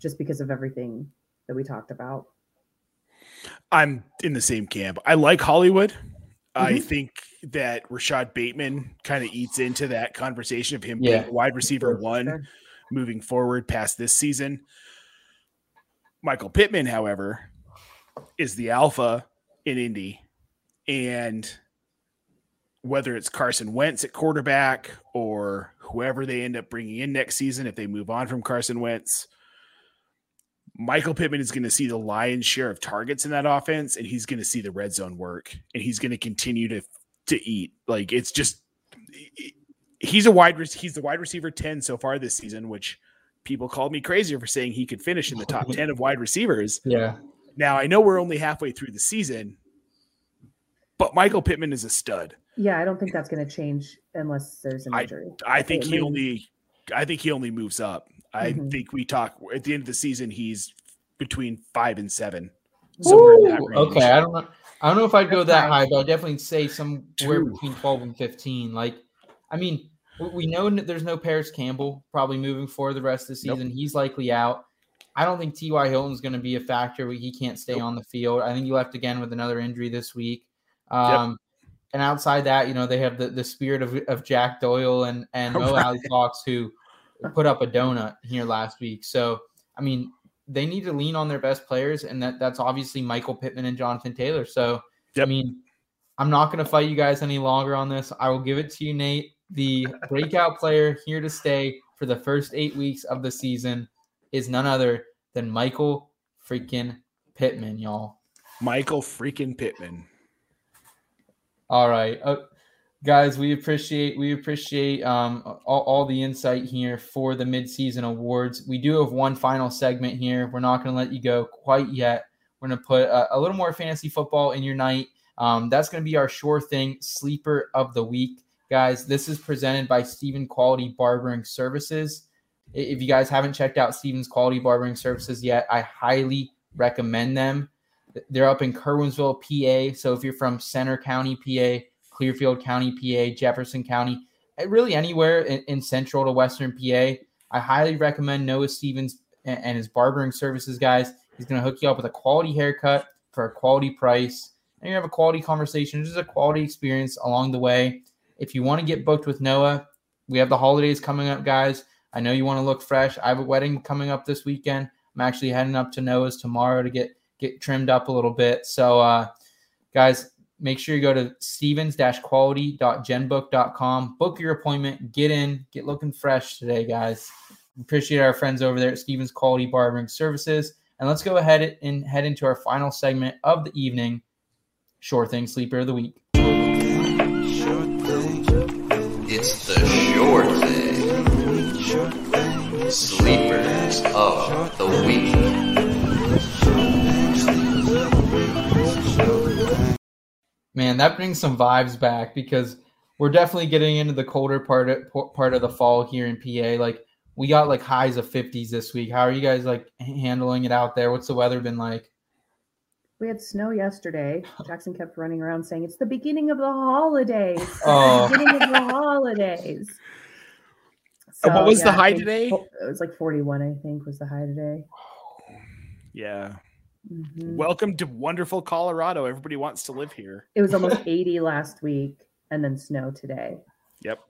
just because of everything that we talked about. I'm in the same camp. I like Hollywood. Mm-hmm. I think that Rashad Bateman kind of eats into that conversation of him yeah. being wide receiver one moving forward past this season. Michael Pittman, however, is the alpha in Indy. And whether it's Carson Wentz at quarterback or whoever they end up bringing in next season, if they move on from Carson Wentz, Michael Pittman is going to see the lion's share of targets in that offense, and he's going to see the red zone work, and he's going to continue to to eat. Like, it's just he's a wide he's the wide receiver ten so far this season, which people called me crazy for saying he could finish in the top ten of wide receivers. Yeah. Now I know we're only halfway through the season, but Michael Pittman is a stud. Yeah, I don't think that's going to change unless there's an injury. I, I think he only I think he only moves up. I mm-hmm. think we talk at the end of the season, he's between five and seven. Somewhere Ooh, in that range. Okay. I don't know. I don't know if I'd go that high, but I'd definitely say somewhere Ooh. between twelve and fifteen. Like, I mean, we know there's no Paris Campbell probably moving for the rest of the season. Nope. He's likely out. I don't think T Y Hilton's going to be a factor. He can't stay nope. on the field. I think he left again with another injury this week. Um, yep. And outside that, you know, they have the, the spirit of, of Jack Doyle and, and Mo right. Ali Fox, who put up a donut here last week. So, I mean, they need to lean on their best players, and that that's obviously Michael Pittman and Jonathan Taylor. So, yep. I mean, I'm not going to fight you guys any longer on this. I will give it to you, Nate. The breakout player here to stay for the first eight weeks of the season is none other than Michael freaking Pittman, y'all. Michael freaking Pittman. All right. Uh, guys, we appreciate we appreciate um, all, all the insight here for the midseason awards. We do have one final segment here. We're not going to let you go quite yet. We're going to put a, a little more fantasy football in your night. Um, that's going to be our sure thing, Sleeper of the Week. Guys, this is presented by Stephen Quality Barbering Services. If you guys haven't checked out Stephen's Quality Barbering Services yet, I highly recommend them. They're up in Kerwinsville, P A. So if you're from Center County, P A, Clearfield County, P A, Jefferson County, really anywhere in, in central to western P A, I highly recommend Noah Stevens and, and his barbering services, guys. He's going to hook you up with a quality haircut for a quality price. And you have a quality conversation. Just a quality experience along the way. If you want to get booked with Noah, we have the holidays coming up, guys. I know you want to look fresh. I have a wedding coming up this weekend. I'm actually heading up to Noah's tomorrow to get get trimmed up a little bit. So, uh, guys, make sure you go to stevens dash quality dot genbook dot com. Book your appointment. Get in. Get looking fresh today, guys. Appreciate our friends over there at Stevens Quality Barbering Services. And let's go ahead and head into our final segment of the evening, Sure Thing Sleeper of the Week. It's the Sure Thing Sleepers of the Week. Man, that brings some vibes back, because we're definitely getting into the colder part of, part of the fall here in P A. Like, we got like highs of fifties this week. How are you guys like handling it out there? What's the weather been like? We had snow yesterday. Jackson kept running around saying, it's the beginning of the holidays. Oh. The beginning of the holidays. So, what was yeah, the high today? It was like forty-one, I think, was the high today. Yeah. Mm-hmm. Welcome to wonderful Colorado. Everybody wants to live here. It was almost eighty last week, and then snow today. Yep.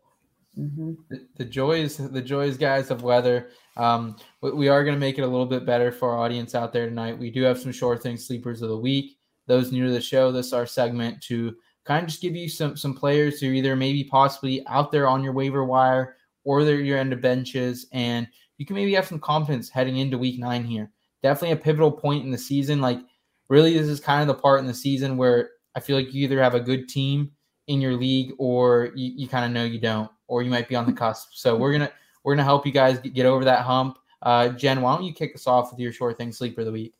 Mm-hmm. The, the joys, the joys, guys, of weather. Um, we are going to make it a little bit better for our audience out there tonight. We do have some Sure Thing Sleepers of the Week. Those new to the show, this is our segment to kind of just give you some some players who are either maybe possibly out there on your waiver wire, or they're your end of benches, and you can maybe have some confidence heading into week nine here. Definitely a pivotal point in the season. Like, really, this is kind of the part in the season where I feel like you either have a good team in your league, or you, you kind of know you don't, or you might be on the cusp. So we're gonna we're gonna help you guys get, get over that hump. Uh, Jen, why don't you kick us off with your Sure Thing Sleeper of the Week?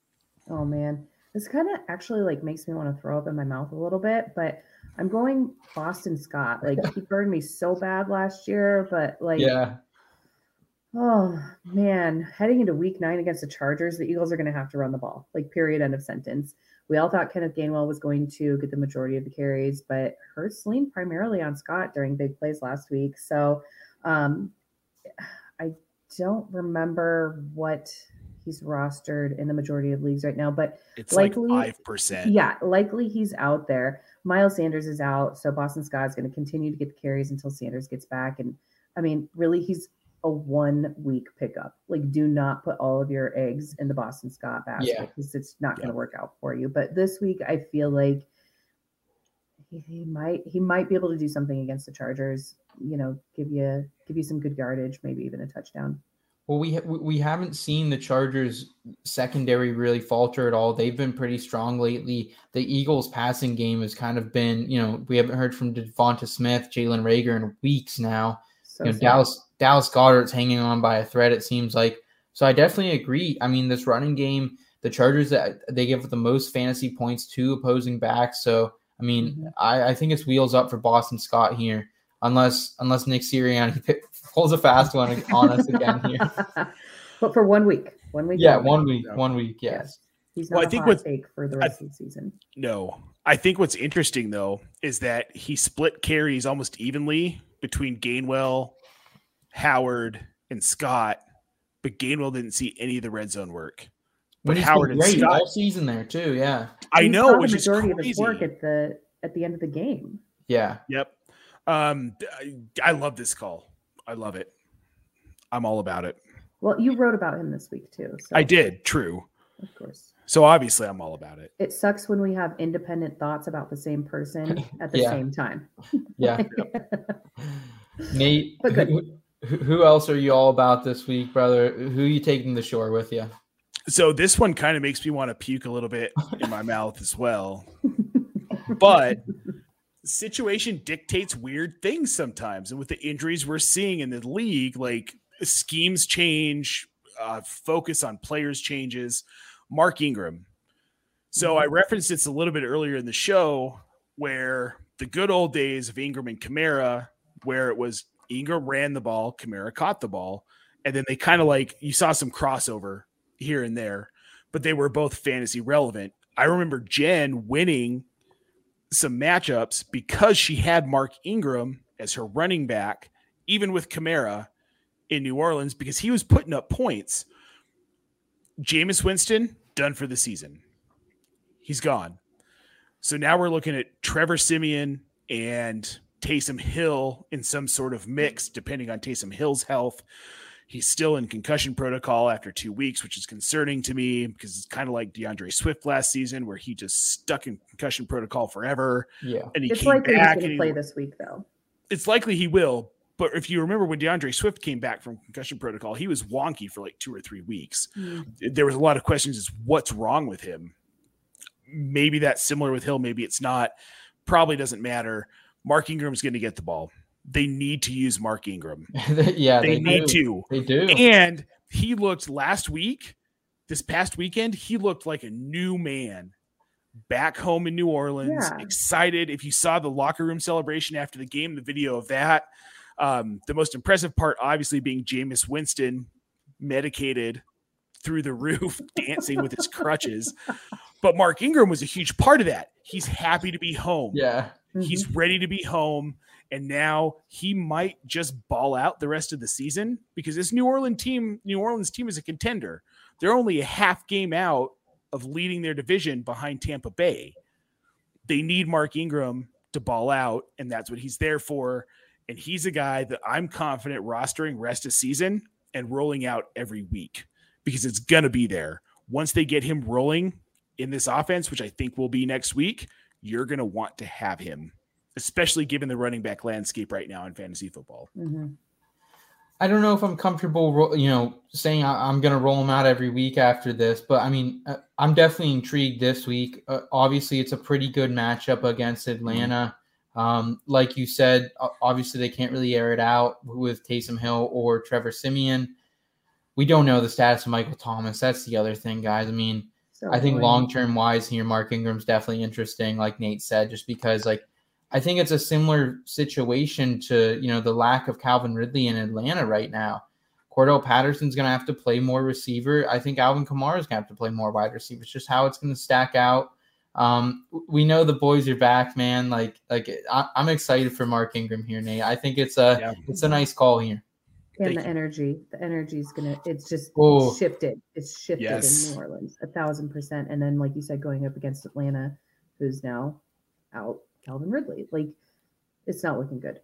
Oh man, this kind of actually like makes me want to throw up in my mouth a little bit, but I'm going Boston Scott. Like, he burned me so bad last year, but like, yeah. Oh man, heading into Week Nine against the Chargers, the Eagles are gonna have to run the ball. Like, period. End of sentence. We all thought Kenneth Gainwell was going to get the majority of the carries, but Hurts leaned primarily on Scott during big plays last week. So um, I don't remember what he's rostered in the majority of leagues right now, but it's likely, like five percent. Yeah, likely he's out there. Miles Sanders is out, so Boston Scott is going to continue to get the carries until Sanders gets back. And, I mean, really, he's a one-week pickup. Like, do not put all of your eggs in the Boston Scott basket, because yeah. it's not yeah. going to work out for you. But this week, I feel like he, he might he might be able to do something against the Chargers. You know, give you give you some good yardage, maybe even a touchdown. Well, we ha- we haven't seen the Chargers secondary really falter at all. They've been pretty strong lately. The Eagles' passing game has kind of been, you know, we haven't heard from Devonta Smith, Jalen Reagor in weeks now. So you know, Dallas. Dallas Goedert's hanging on by a thread, it seems like. So I definitely agree. I mean, this running game, the Chargers, they give the most fantasy points to opposing backs. So, I mean, mm-hmm. I, I think it's wheels up for Boston Scott here, unless unless Nick Sirianni p- pulls a fast one on us again here. But for one week. One week. Yeah, one week. One week, one week yes. yes. He's not well, I think what, take for the rest I, of the season. No. I think what's interesting, though, is that he split carries almost evenly between Gainwell, Howard, and Scott, but Gainwell didn't see any of the red zone work. But he's Howard been great and Scott all season there too, yeah. I know, which is crazy. Of his work at the at the end of the game. Yeah. Yep. Um, I, I love this call. I love it. I'm all about it. Well, you wrote about him this week too. So. I did. True. Of course. So obviously, I'm all about it. It sucks when we have independent thoughts about the same person at the yeah. same time. Yeah. Nate, but who, who else are you all about this week, brother? Who are you taking the shore with you? So this one kind of makes me want to puke a little bit in my mouth as well. But situation dictates weird things sometimes. And with the injuries we're seeing in the league, like schemes change, uh, focus on players changes. Mark Ingram. So I referenced this a little bit earlier in the show where the good old days of Ingram and Kamara, where it was Ingram ran the ball, Kamara caught the ball, and then they kind of like, you saw some crossover here and there, but they were both fantasy relevant. I remember Jen winning some matchups because she had Mark Ingram as her running back, even with Kamara in New Orleans, because he was putting up points. Jameis Winston, done for the season. He's gone. So now we're looking at Trevor Siemian and Taysom Hill in some sort of mix, depending on Taysom Hill's health. He's still in concussion protocol after two weeks, which is concerning to me because it's kind of like DeAndre Swift last season where he just stuck in concussion protocol forever. Yeah. And he it's came back. He's going to play this week, though. It's likely he will. But if you remember when DeAndre Swift came back from concussion protocol, he was wonky for like two or three weeks. Mm. There was a lot of questions as what's wrong with him. Maybe that's similar with Hill. Maybe it's not. Probably doesn't matter. Mark Ingram's going to get the ball. They need to use Mark Ingram. yeah, they, they need do. to. They do. And he looked last week, this past weekend, he looked like a new man. Back home in New Orleans, yeah. excited. If you saw the locker room celebration after the game, the video of that. Um, the most impressive part, obviously, being Jameis Winston medicated through the roof, dancing with his crutches. But Mark Ingram was a huge part of that. He's happy to be home. Yeah, mm-hmm. He's ready to be home. And now he might just ball out the rest of the season because this New Orleans team, New Orleans team is a contender. They're only a half game out of leading their division behind Tampa Bay. They need Mark Ingram to ball out, and that's what he's there for. And he's a guy that I'm confident rostering rest of season and rolling out every week because it's going to be there. Once they get him rolling in this offense, which I think will be next week, you're going to want to have him, especially given the running back landscape right now in fantasy football. Mm-hmm. I don't know if I'm comfortable, you know, saying I'm going to roll him out every week after this, but I mean, I'm definitely intrigued this week. Uh, obviously, it's a pretty good matchup against Atlanta. Mm-hmm. Um, like you said, obviously they can't really air it out with Taysom Hill or Trevor Siemian. We don't know the status of Michael Thomas. That's the other thing, guys. I mean, so I think long-term wise here, Mark Ingram's definitely interesting, like Nate said, just because like, I think it's a similar situation to, you know, the lack of Calvin Ridley in Atlanta right now. Cordell Patterson's going to have to play more receiver. I think Alvin Kamara's going to have to play more wide receiver. It's just how it's going to stack out. Um, we know the boys are back, man. Like, like I, I'm excited for Mark Ingram here, Nate. I think it's a, yeah. it's a nice call here. And Thank the you. energy, the energy is going to, it's just Ooh. shifted. It's shifted yes. in New Orleans a thousand percent. And then, like you said, going up against Atlanta, who's now out Calvin Ridley, like it's not looking good.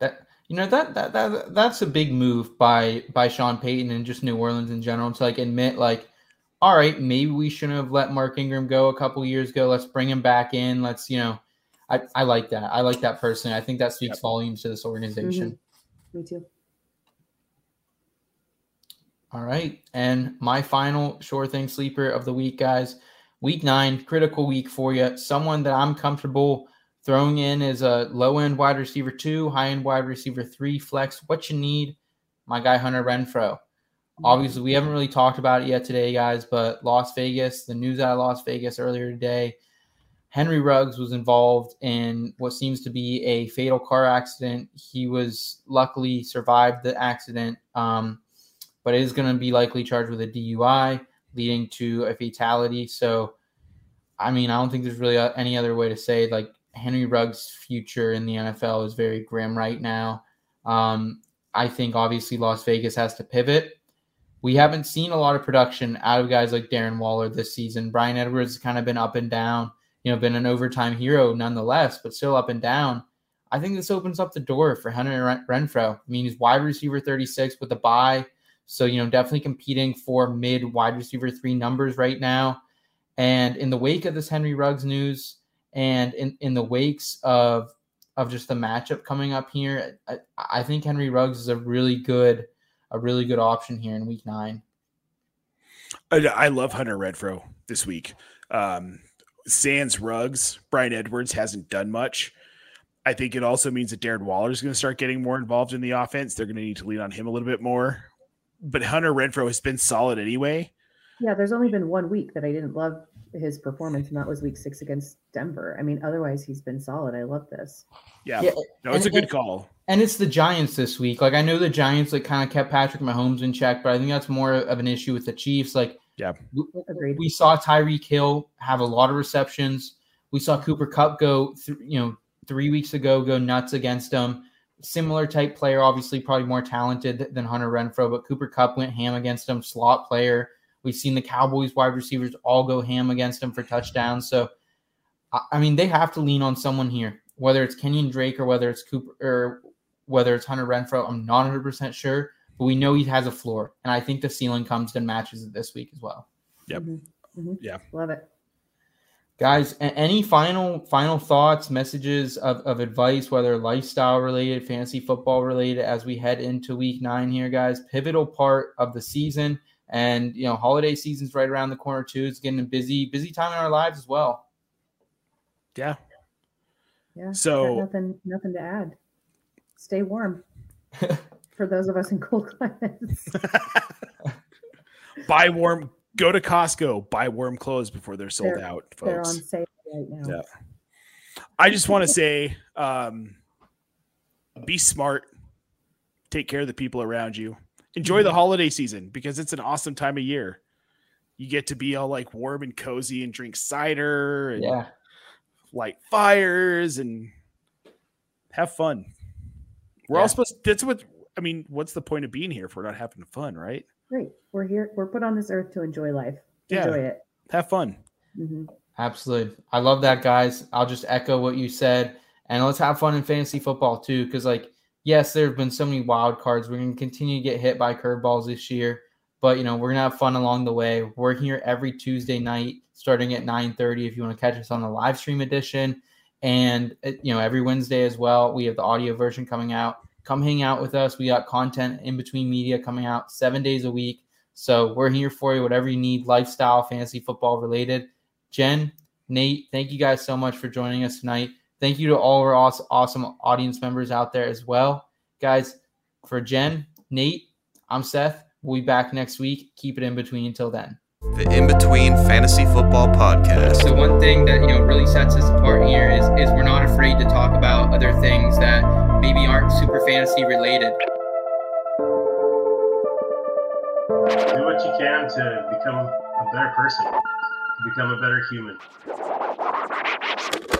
That, you know, that, that, that, that's a big move by, by Sean Payton and just New Orleans in general to like admit like, all right, maybe we shouldn't have let Mark Ingram go a couple years ago. Let's bring him back in. Let's, you know, I, I like that. I like that person. I think that speaks yep. volumes to this organization. Mm-hmm. Me too. All right. And my final sure thing sleeper of the week, guys, week nine, critical week for you. Someone that I'm comfortable throwing in is a low end wide receiver two, high end wide receiver three flex. What you need, my guy, Hunter Renfrow. Obviously, we haven't really talked about it yet today, guys, but Las Vegas, the news out of Las Vegas earlier today, Henry Ruggs was involved in what seems to be a fatal car accident. He was luckily survived the accident, um, but is going to be likely charged with a D U I leading to a fatality. So, I mean, I don't think there's really any other way to say like Henry Ruggs' future in the N F L is very grim right now. Um, I think obviously Las Vegas has to pivot. We haven't seen a lot of production out of guys like Darren Waller this season. Bryan Edwards has kind of been up and down, you know, been an overtime hero nonetheless, but still up and down. I think this opens up the door for Hunter Renfrow. I mean, he's wide receiver thirty-six with a bye. So, you know, definitely competing for mid wide receiver three numbers right now. And in the wake of this Henry Ruggs news and in, in the wakes of, of just the matchup coming up here, I, I think Henry Ruggs is a really good, a really good option here in week nine. I, I love Hunter Renfrow this week. Um, sans Ruggs, Bryan Edwards hasn't done much. I think it also means that Darren Waller is going to start getting more involved in the offense. They're going to need to lean on him a little bit more. But Hunter Renfrow has been solid anyway. Yeah, there's only been one week that I didn't love his performance, and that was week six against Denver. I mean, otherwise he's been solid. I love this. Yeah, yeah. No, it's and, a good call. And it's the Giants this week. Like, I know the Giants like kind of kept Patrick Mahomes in check, but I think that's more of an issue with the Chiefs. Like, yeah, we, we saw Tyreek Hill have a lot of receptions. We saw Cooper Kupp go, th- you know. three weeks ago, go nuts against him. Similar type player, obviously probably more talented than Hunter Renfrow, but Cooper Kupp went ham against him, slot player. We've seen the Cowboys wide receivers all go ham against him for touchdowns. So, I mean, they have to lean on someone here, whether it's Kenyon Drake or whether it's Cooper or whether it's Hunter Renfrow. I'm not one hundred percent sure, but we know he has a floor, and I think the ceiling comes and matches it this week as well. Yep. Mm-hmm. Mm-hmm. Yeah. Love it. Guys, any final final thoughts, messages of, of advice, whether lifestyle related, fantasy football related, as we head into week nine here, guys? Pivotal part of the season, and you know, holiday season's right around the corner too. It's getting a busy, busy time in our lives as well. Yeah. Yeah. So nothing, nothing to add. Stay warm for those of us in cold climates. Buy warm. Go to Costco, buy warm clothes before they're sold they're, out, folks. They're on sale right now. Yeah. I just want to say, um, be smart. Take care of the people around you. Enjoy the holiday season because it's an awesome time of year. You get to be all like warm and cozy and drink cider and yeah. light fires and have fun. We're yeah. all supposed to, that's what, I mean, what's the point of being here if we're not having fun, right? Great. We're here. We're put on this earth to enjoy life. Enjoy yeah. it. Have fun. Mm-hmm. Absolutely. I love that, guys. I'll just echo what you said. And let's have fun in fantasy football, too. Because, like, yes, there have been so many wild cards. We're going to continue to get hit by curveballs this year. But, you know, we're going to have fun along the way. We're here every Tuesday night starting at nine thirty if you want to catch us on the live stream edition. And, you know, every Wednesday as well, we have the audio version coming out. Come hang out with us. We got content in between media coming out seven days a week. So we're here for you, whatever you need, lifestyle, fantasy football related. Jen, Nate, thank you guys so much for joining us tonight. Thank you to all our awesome audience members out there as well. Guys, for Jen, Nate, I'm Seth. We'll be back next week. Keep it in between until then. The In Between Fantasy Football Podcast. The one thing that, you know, really sets us apart here is, is we're not afraid to talk about other things that maybe aren't super fantasy related. Do what you can to become a better person, to become a better human.